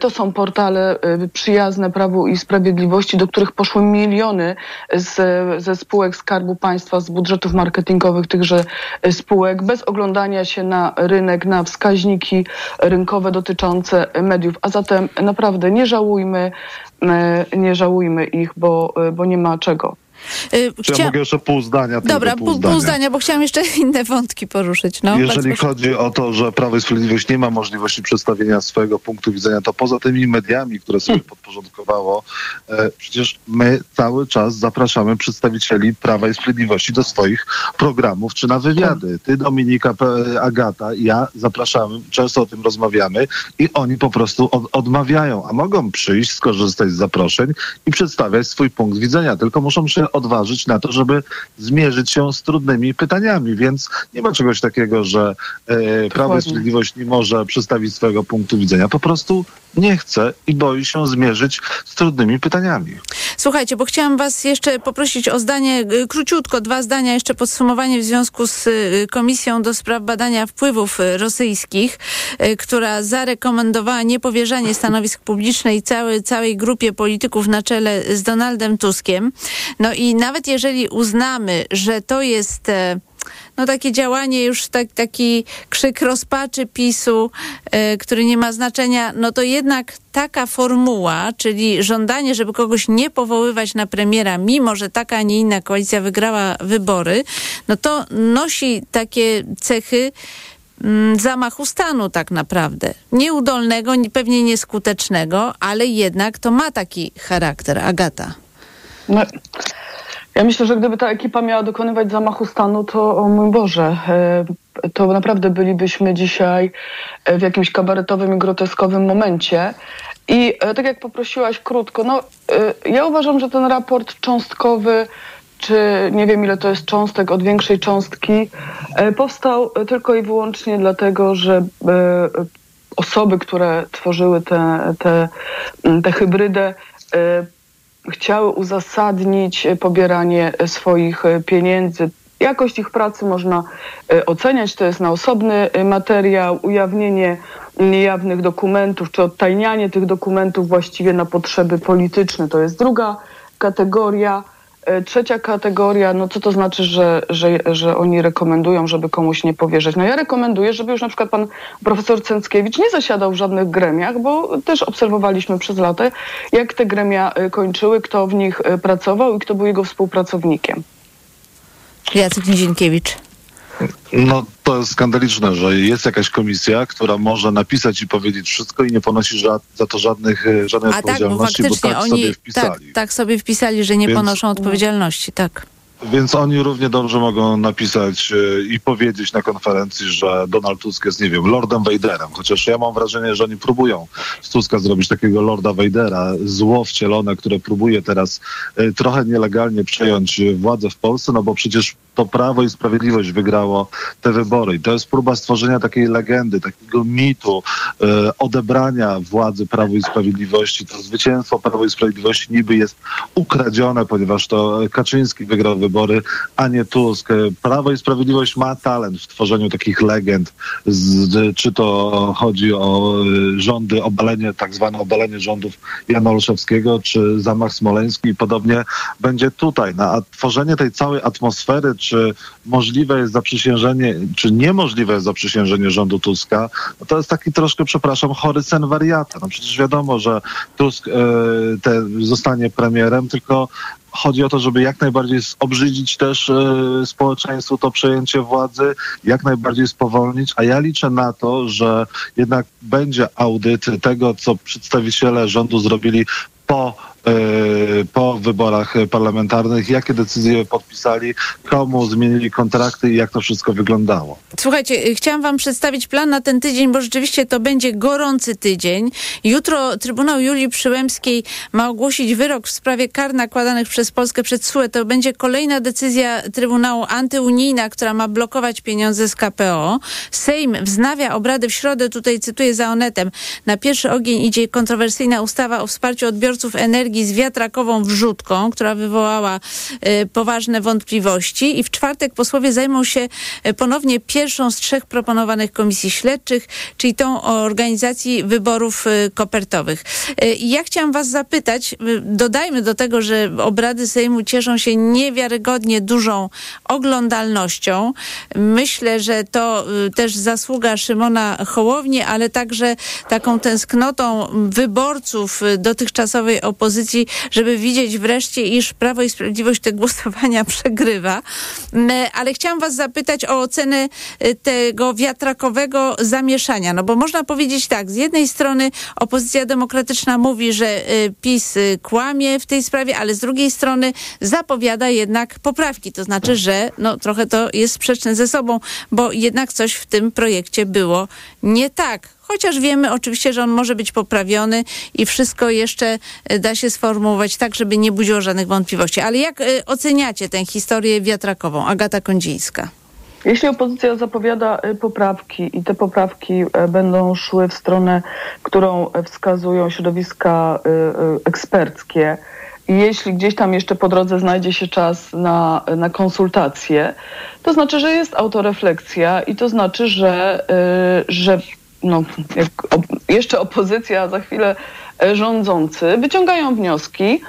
To są portale przyjazne Prawu i Sprawiedliwości, do których poszły miliony z, ze spółek Skarbu Państwa, z budżetów marketingowych tychże spółek, bez oglądania się na rynek, na wskaźniki rynkowe dotyczące mediów. A zatem naprawdę nie żałujmy, nie żałujmy ich, bo, bo nie ma czego. Chcia... Ja mogę jeszcze pół zdania. Dobra, pół, pół, zdania. pół zdania, bo chciałam jeszcze inne wątki poruszyć. No, Jeżeli chodzi o to, że Prawo i Sprawiedliwość nie ma możliwości przedstawienia swojego punktu widzenia, to poza tymi mediami, które sobie hmm. podporządkowało, e, przecież my cały czas zapraszamy przedstawicieli Prawa i Sprawiedliwości do swoich programów czy na wywiady. Ty, Dominika, Agata i ja zapraszamy, często o tym rozmawiamy i oni po prostu od, odmawiają, a mogą przyjść, skorzystać z zaproszeń i przedstawiać swój punkt widzenia, tylko muszą się odważyć na to, żeby zmierzyć się z trudnymi pytaniami, więc nie ma czegoś takiego, że e, Prawo i Sprawiedliwość nie może przedstawić swojego punktu widzenia. Po prostu nie chce i boi się zmierzyć z trudnymi pytaniami. Słuchajcie, bo chciałam was jeszcze poprosić o zdanie, króciutko, dwa zdania, jeszcze podsumowanie w związku z Komisją do spraw badania wpływów rosyjskich, która zarekomendowała niepowierzanie stanowisk publicznych całej, całej grupie polityków na czele z Donaldem Tuskiem. No i nawet jeżeli uznamy, że to jest no takie działanie, już tak, taki krzyk rozpaczy PiS-u, y, który nie ma znaczenia, no to jednak taka formuła, czyli żądanie, żeby kogoś nie powoływać na premiera, mimo że taka, a nie inna koalicja wygrała wybory, no to nosi takie cechy mm, zamachu stanu tak naprawdę. Nieudolnego, pewnie nieskutecznego, ale jednak to ma taki charakter. Agata. No. Ja myślę, że gdyby ta ekipa miała dokonywać zamachu stanu, to o mój Boże, to naprawdę bylibyśmy dzisiaj w jakimś kabaretowym i groteskowym momencie. I tak jak poprosiłaś krótko, no ja uważam, że ten raport cząstkowy, czy nie wiem ile to jest cząstek od większej cząstki, powstał tylko i wyłącznie dlatego, że osoby, które tworzyły tę te, te, te hybrydę, chciały uzasadnić pobieranie swoich pieniędzy. Jakość ich pracy można oceniać, to jest na osobny materiał, ujawnienie niejawnych dokumentów, czy odtajnianie tych dokumentów właściwie na potrzeby polityczne. To jest druga kategoria. Trzecia kategoria, no co to znaczy, że, że, że oni rekomendują, żeby komuś nie powierzać? No ja rekomenduję, żeby już na przykład pan profesor Cęckiewicz nie zasiadał w żadnych gremiach, bo też obserwowaliśmy przez lata, jak te gremia kończyły, kto w nich pracował i kto był jego współpracownikiem. Jacek Nizienkiewicz. No to jest skandaliczne, że jest jakaś komisja, która może napisać i powiedzieć wszystko i nie ponosi ża- za to żadnych, żadnej A odpowiedzialności, tak, bo, bo tak oni, sobie wpisali. Tak, tak sobie wpisali, że nie Więc... ponoszą odpowiedzialności, tak. Więc oni równie dobrze mogą napisać i powiedzieć na konferencji, że Donald Tusk jest, nie wiem, Lordem Vaderem. Chociaż ja mam wrażenie, że oni próbują z Tuska zrobić takiego Lorda Vadera, zło wcielone, które próbuje teraz trochę nielegalnie przejąć władzę w Polsce, no bo przecież to Prawo i Sprawiedliwość wygrało te wybory. I to jest próba stworzenia takiej legendy, takiego mitu, odebrania władzy Prawu i Sprawiedliwości, to zwycięstwo Prawa i Sprawiedliwości niby jest ukradzione, ponieważ to Kaczyński wygrał wybory, a nie Tusk. Prawo i Sprawiedliwość ma talent w tworzeniu takich legend, z, czy to chodzi o rządy, obalenie, tak zwane obalenie rządów Jana Olszewskiego, czy zamach smoleński, i podobnie będzie tutaj. No, a tworzenie tej całej atmosfery, czy możliwe jest zaprzysiężenie, czy niemożliwe jest zaprzysiężenie rządu Tuska, no to jest taki troszkę, przepraszam, chory sen wariata. No przecież wiadomo, że Tusk yy, te, zostanie premierem, tylko chodzi o to, żeby jak najbardziej obrzydzić też y, społeczeństwu to przejęcie władzy, jak najbardziej spowolnić, a ja liczę na to, że jednak będzie audyt tego, co przedstawiciele rządu zrobili po po wyborach parlamentarnych, jakie decyzje podpisali, komu zmienili kontrakty i jak to wszystko wyglądało. Słuchajcie, chciałam wam przedstawić plan na ten tydzień, bo rzeczywiście to będzie gorący tydzień. Jutro Trybunał Julii Przyłębskiej ma ogłosić wyrok w sprawie kar nakładanych przez Polskę przed S U E. To będzie kolejna decyzja Trybunału antyunijna, która ma blokować pieniądze z K P O. Sejm wznawia obrady w środę, tutaj cytuję za Onetem. Na pierwszy ogień idzie kontrowersyjna ustawa o wsparciu odbiorców energii z wiatrakową wrzutką, która wywołała y, poważne wątpliwości, i w czwartek posłowie zajmą się ponownie pierwszą z trzech proponowanych komisji śledczych, czyli tą o organizacji wyborów y, kopertowych. Y, ja chciałam was zapytać, y, dodajmy do tego, że obrady Sejmu cieszą się niewiarygodnie dużą oglądalnością. Myślę, że to y, też zasługa Szymona Hołowni, ale także taką tęsknotą wyborców y, dotychczasowej opozycji, żeby widzieć wreszcie, iż Prawo i Sprawiedliwość te głosowania przegrywa. Ale chciałam was zapytać o ocenę tego wiatrakowego zamieszania. No bo można powiedzieć tak, z jednej strony opozycja demokratyczna mówi, że PiS kłamie w tej sprawie, ale z drugiej strony zapowiada jednak poprawki. To znaczy, że no, trochę to jest sprzeczne ze sobą, bo jednak coś w tym projekcie było nie tak. Chociaż wiemy oczywiście, że on może być poprawiony i wszystko jeszcze da się sformułować tak, żeby nie budziło żadnych wątpliwości. Ale jak oceniacie tę historię wiatrakową? Agata Kondzińska. Jeśli opozycja zapowiada poprawki i te poprawki będą szły w stronę, którą wskazują środowiska eksperckie, jeśli gdzieś tam jeszcze po drodze znajdzie się czas na, na konsultacje, to znaczy, że jest autorefleksja i to znaczy, że, że no, jak jeszcze opozycja, za chwilę rządzący, wyciągają wnioski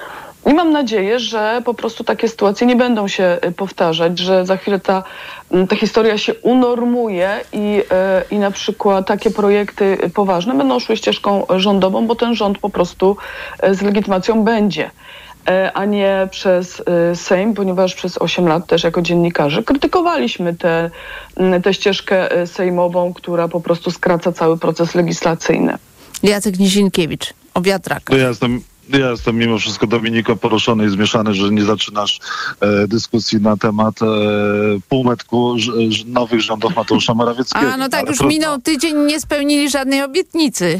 i mam nadzieję, że po prostu takie sytuacje nie będą się powtarzać, że za chwilę ta, ta historia się unormuje i, i na przykład takie projekty poważne będą szły ścieżką rządową, bo ten rząd po prostu z legitymacją będzie, a nie przez Sejm, ponieważ przez osiem lat też jako dziennikarze krytykowaliśmy tę tę ścieżkę sejmową, która po prostu skraca cały proces legislacyjny. Jacek Nizinkiewicz, o wiatrakach. Ja jestem... Ja jestem mimo wszystko, Dominiko, poruszony i zmieszany, że nie zaczynasz e, dyskusji na temat e, półmetku ż, ż, nowych rządów Mateusza Morawieckiego. A no tak, ale już trudno. Minął tydzień, nie spełnili żadnej obietnicy.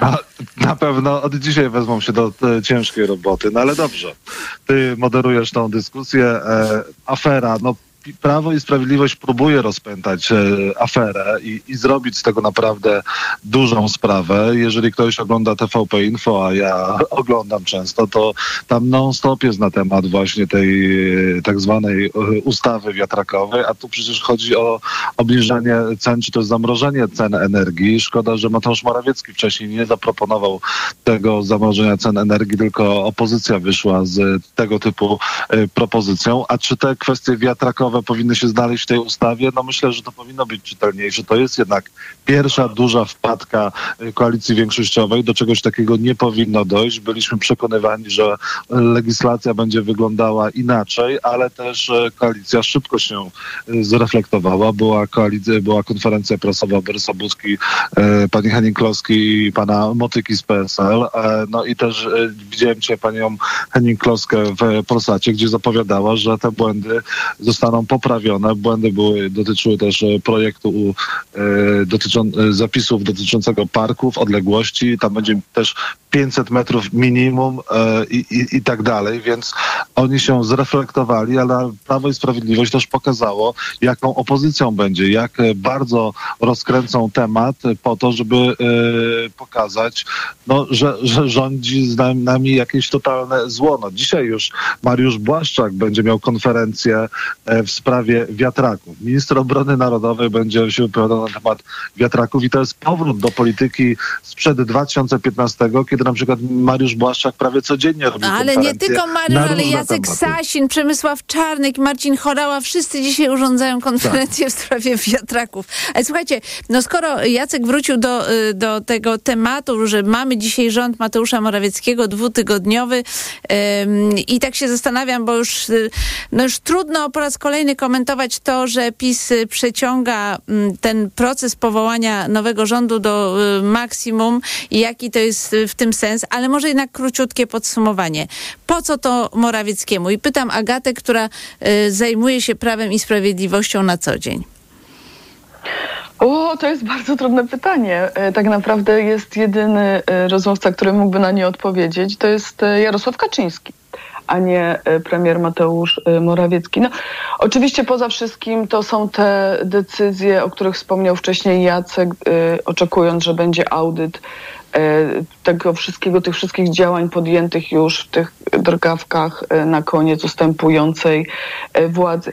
A, na pewno od dzisiaj wezmą się do e, ciężkiej roboty, no ale dobrze. Ty moderujesz tą dyskusję. E, afera, no Prawo i Sprawiedliwość próbuje rozpętać e, aferę i, i zrobić z tego naprawdę dużą sprawę. Jeżeli ktoś ogląda T V P Info, a ja oglądam często, to tam non-stop jest na temat właśnie tej e, tak zwanej e, ustawy wiatrakowej, a tu przecież chodzi o obniżenie cen, czy to zamrożenie cen energii. Szkoda, że Mateusz Morawiecki wcześniej nie zaproponował tego zamrożenia cen energii, tylko opozycja wyszła z tego typu e, propozycją. A czy te kwestie wiatrakowe powinny się znaleźć w tej ustawie? No myślę, że to powinno być czytelniejsze. To jest jednak pierwsza duża wpadka koalicji większościowej. Do czegoś takiego nie powinno dojść. Byliśmy przekonywani, że legislacja będzie wyglądała inaczej, ale też koalicja szybko się zreflektowała. Była, koalicja, była konferencja prasowa Borysa Budki, pani Henning-Kloski i pana Motyki z P S L. No i też widziałem cię, panią Henning-Kloskę w Polsacie, gdzie zapowiadała, że te błędy zostaną są poprawione. Błędy były, dotyczyły też projektu dotyczą, zapisów dotyczącego parków, odległości. Tam będzie też pięćset metrów minimum i, i, i tak dalej, więc oni się zreflektowali, ale Prawo i Sprawiedliwość też pokazało, jaką opozycją będzie, jak bardzo rozkręcą temat po to, żeby y, pokazać, no, że, że rządzi z nami jakieś totalne zło. No, dzisiaj już Mariusz Błaszczak będzie miał konferencję w sprawie wiatraków. Minister Obrony Narodowej będzie się wypowiadał na temat wiatraków i to jest powrót do polityki sprzed dwa tysiące piętnastego, kiedy na przykład Mariusz Błaszczak prawie codziennie robił konferencje. Ale nie tylko Mariusz, ale Jacek tematy. Sasin, Przemysław Czarnek, Marcin Horała, wszyscy dzisiaj urządzają konferencję tak. w sprawie wiatraków. Ale słuchajcie, no skoro Jacek wrócił do, do tego tematu, że mamy dzisiaj rząd Mateusza Morawieckiego, dwutygodniowy ym, i tak się zastanawiam, bo już, no już trudno po raz kolejny komentować to, że PiS przeciąga ten proces powołania nowego rządu do maksimum i jaki to jest w tym sens, ale może jednak króciutkie podsumowanie. Po co to Morawieckiemu? I pytam Agatę, która y, zajmuje się Prawem i Sprawiedliwością na co dzień. O, to jest bardzo trudne pytanie. Tak naprawdę jest jedyny rozmówca, który mógłby na nie odpowiedzieć, to jest Jarosław Kaczyński, a nie premier Mateusz Morawiecki. No, oczywiście poza wszystkim to są te decyzje, o których wspomniał wcześniej Jacek, y, oczekując, że będzie audyt tego wszystkiego, tych wszystkich działań podjętych już w tych drgawkach na koniec ustępującej władzy.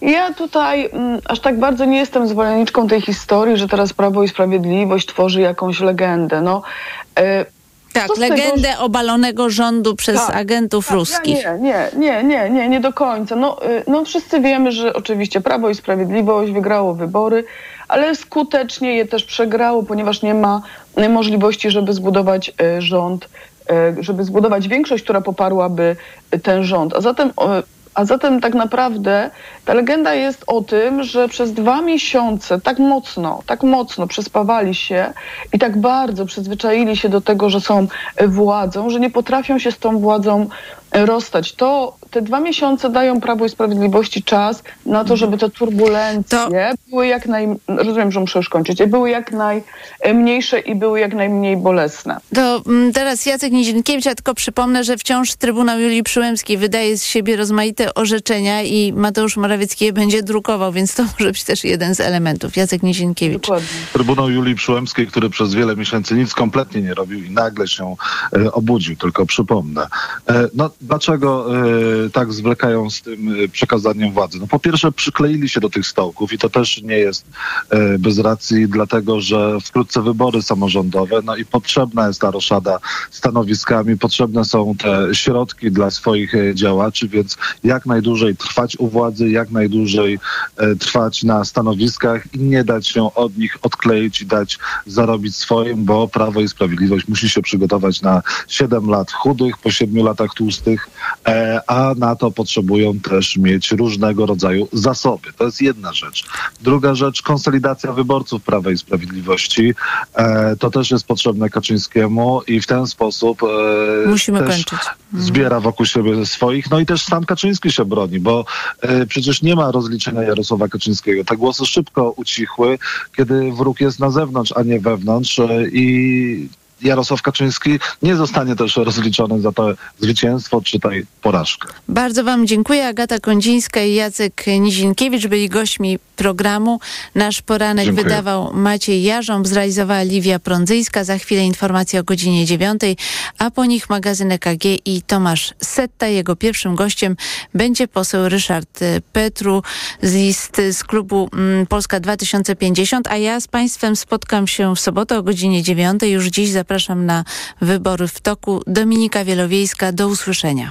Ja tutaj m, aż tak bardzo nie jestem zwolenniczką tej historii, że teraz Prawo i Sprawiedliwość tworzy jakąś legendę. No, y, tak, legendę tego, obalonego rządu przez tak, agentów tak, ruskich. Ja nie, nie, nie, nie, nie do końca. No, y, no wszyscy wiemy, że oczywiście Prawo i Sprawiedliwość wygrało wybory, ale skutecznie je też przegrało, ponieważ nie ma możliwości, żeby zbudować rząd, żeby zbudować większość, która poparłaby ten rząd. A zatem, a zatem tak naprawdę ta legenda jest o tym, że przez dwa miesiące tak mocno, tak mocno przespawali się i tak bardzo przyzwyczaili się do tego, że są władzą, że nie potrafią się z tą władzą rozstać. To te dwa miesiące dają Prawu i Sprawiedliwości czas na to, żeby te turbulencje to... były jak naj... Rozumiem, że muszę już kończyć. Były jak najmniejsze i były jak najmniej bolesne. To teraz Jacek Nizienkiewicz, ja tylko przypomnę, że wciąż Trybunał Julii Przyłębskiej wydaje z siebie rozmaite orzeczenia i Mateusz Morawiecki je będzie drukował, więc to może być też jeden z elementów. Jacek Nizienkiewicz. Dokładnie. Trybunał Julii Przyłębskiej, który przez wiele miesięcy nic kompletnie nie robił i nagle się e, obudził, tylko przypomnę. E, no Dlaczego y, tak zwlekają z tym y, przekazaniem władzy? No po pierwsze przykleili się do tych stołków i to też nie jest y, bez racji, dlatego że wkrótce wybory samorządowe, no i potrzebna jest ta roszada stanowiskami, potrzebne są te środki dla swoich y, działaczy, więc jak najdłużej trwać u władzy, jak najdłużej y, trwać na stanowiskach i nie dać się od nich odkleić i dać zarobić swoim, bo Prawo i Sprawiedliwość musi się przygotować na siedem lat chudych, po siedmiu latach tłustych, a na to potrzebują też mieć różnego rodzaju zasoby. To jest jedna rzecz. Druga rzecz, konsolidacja wyborców Prawa i Sprawiedliwości. To też jest potrzebne Kaczyńskiemu i w ten sposób musimy też kończyć. Zbiera wokół siebie swoich. No i też sam Kaczyński się broni, bo przecież nie ma rozliczenia Jarosława Kaczyńskiego. Te głosy szybko ucichły, kiedy wróg jest na zewnątrz, a nie wewnątrz i Jarosław Kaczyński nie zostanie też rozliczony za to zwycięstwo czy tę porażkę. Bardzo wam dziękuję. Agata Kondzińska i Jacek Nizienkiewicz byli gośćmi programu. Nasz poranek dziękuję. Wydawał Maciej Jarząb, zrealizowała Liwia Prądzyjska. Za chwilę informacje o godzinie dziewiątej, a po nich magazyn E K G i Tomasz Setta. Jego pierwszym gościem będzie poseł Ryszard Petru z listy z klubu Polska dwa tysiące pięćdziesiąt, a ja z państwem spotkam się w sobotę o godzinie dziewiątej. Już dziś zapraszam Zapraszam na Wybory w toku. Dominika Wielowiejska, do usłyszenia.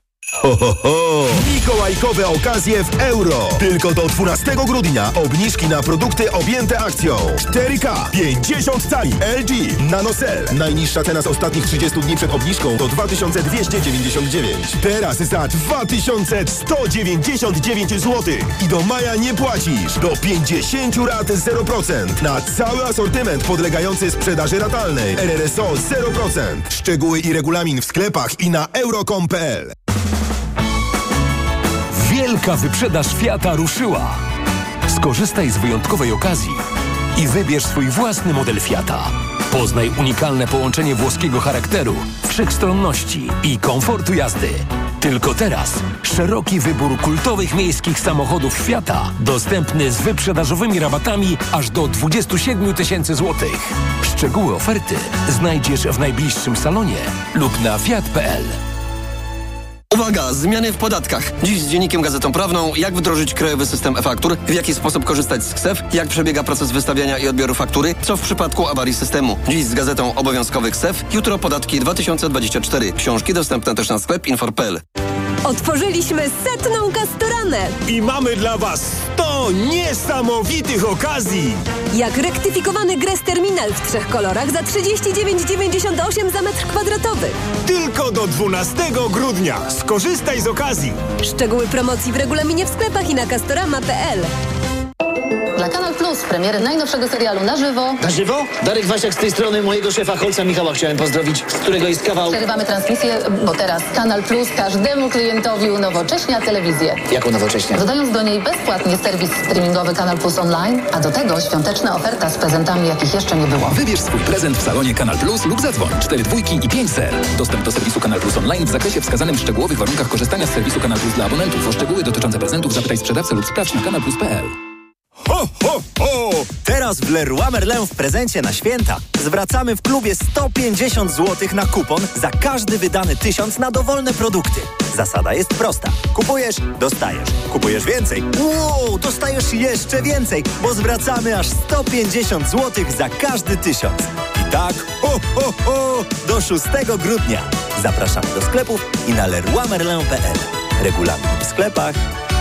Ho, ho, ho! Mikołajkowe okazje w Euro. Tylko do dwunastego grudnia obniżki na produkty objęte akcją. cztery K, pięćdziesiąt cali, L G, NanoCell. Najniższa cena z ostatnich trzydziestu dni przed obniżką to dwa tysiące dwieście dziewięćdziesiąt dziewięć. Teraz za dwa tysiące sto dziewięćdziesiąt dziewięć złotych. I do maja nie płacisz. Do pięćdziesiąt rat zero procent. Na cały asortyment podlegający sprzedaży ratalnej. R R S O zero procent. Szczegóły i regulamin w sklepach i na euro kropka com kropka p l. Wielka wyprzedaż Fiata ruszyła. Skorzystaj z wyjątkowej okazji i wybierz swój własny model Fiata. Poznaj unikalne połączenie włoskiego charakteru, wszechstronności i komfortu jazdy. Tylko teraz szeroki wybór kultowych miejskich samochodów Fiata dostępny z wyprzedażowymi rabatami aż do dwudziestu siedmiu tysięcy złotych. Szczegóły oferty znajdziesz w najbliższym salonie lub na fiat kropka p l. Uwaga! Zmiany w podatkach. Dziś z Dziennikiem Gazetą Prawną, jak wdrożyć krajowy system e-faktur, w jaki sposób korzystać z ksef, jak przebiega proces wystawiania i odbioru faktury, co w przypadku awarii systemu. Dziś z Gazetą Obowiązkowych Ksef, jutro Podatki dwa tysiące dwadzieścia cztery. Książki dostępne też na sklep infor kropka p l. Otworzyliśmy setną kastoranę i mamy dla Was sto niesamowitych okazji. Jak rektyfikowany Gres Terminal w trzech kolorach za trzydzieści dziewięć dziewięćdziesiąt osiem za metr kwadratowy. Tylko do dwunastego grudnia. Skorzystaj z okazji. Szczegóły promocji w regulaminie w sklepach i na kastorama kropka p l. Dla Kanal Plus premiery najnowszego serialu Na Żywo. Na Żywo? Darek Wasiak z tej strony, mojego szefa Holca Michała chciałem pozdrowić, z którego jest kawał. Przerywamy transmisję, bo teraz Kanal Plus każdemu klientowi unowocześnia telewizję. Jak unowocześnia? Dodając do niej bezpłatnie serwis streamingowy Kanal Plus Online, a do tego świąteczna oferta z prezentami, jakich jeszcze nie było. Wybierz swój prezent w salonie Kanal Plus lub zadzwoń cztery dwa i pięć zero. Dostęp do serwisu Kanal Plus Online w zakresie wskazanym w szczegółowych warunkach korzystania z serwisu Kanal Plus dla abonentów. O szczegóły dotyczące prezentów zapytaj sprzedawcę lub sprawdź na kanalplus kropka p l. Ho, ho, ho! Teraz w Leroy Merlin w prezencie na święta zwracamy w klubie sto pięćdziesiąt złotych na kupon za każdy wydany tysiąc na dowolne produkty. Zasada jest prosta. Kupujesz, dostajesz. Kupujesz więcej. Wow, dostajesz jeszcze więcej, bo zwracamy aż sto pięćdziesiąt złotych za każdy tysiąc. I tak, ho, ho, ho! Do szóstego grudnia. Zapraszamy do sklepów i na leroy merlin kropka p l. Regulamin w sklepach.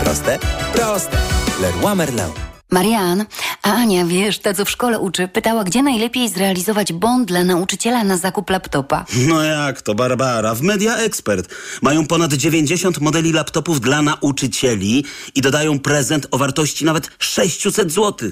Proste? Proste. Leroy Merlin. Marian, a Ania, wiesz, ta co w szkole uczy, pytała, gdzie najlepiej zrealizować bon dla nauczyciela na zakup laptopa. No jak to, Barbara, w Media Expert mają ponad dziewięćdziesiąt modeli laptopów dla nauczycieli i dodają prezent o wartości nawet sześciuset złotych.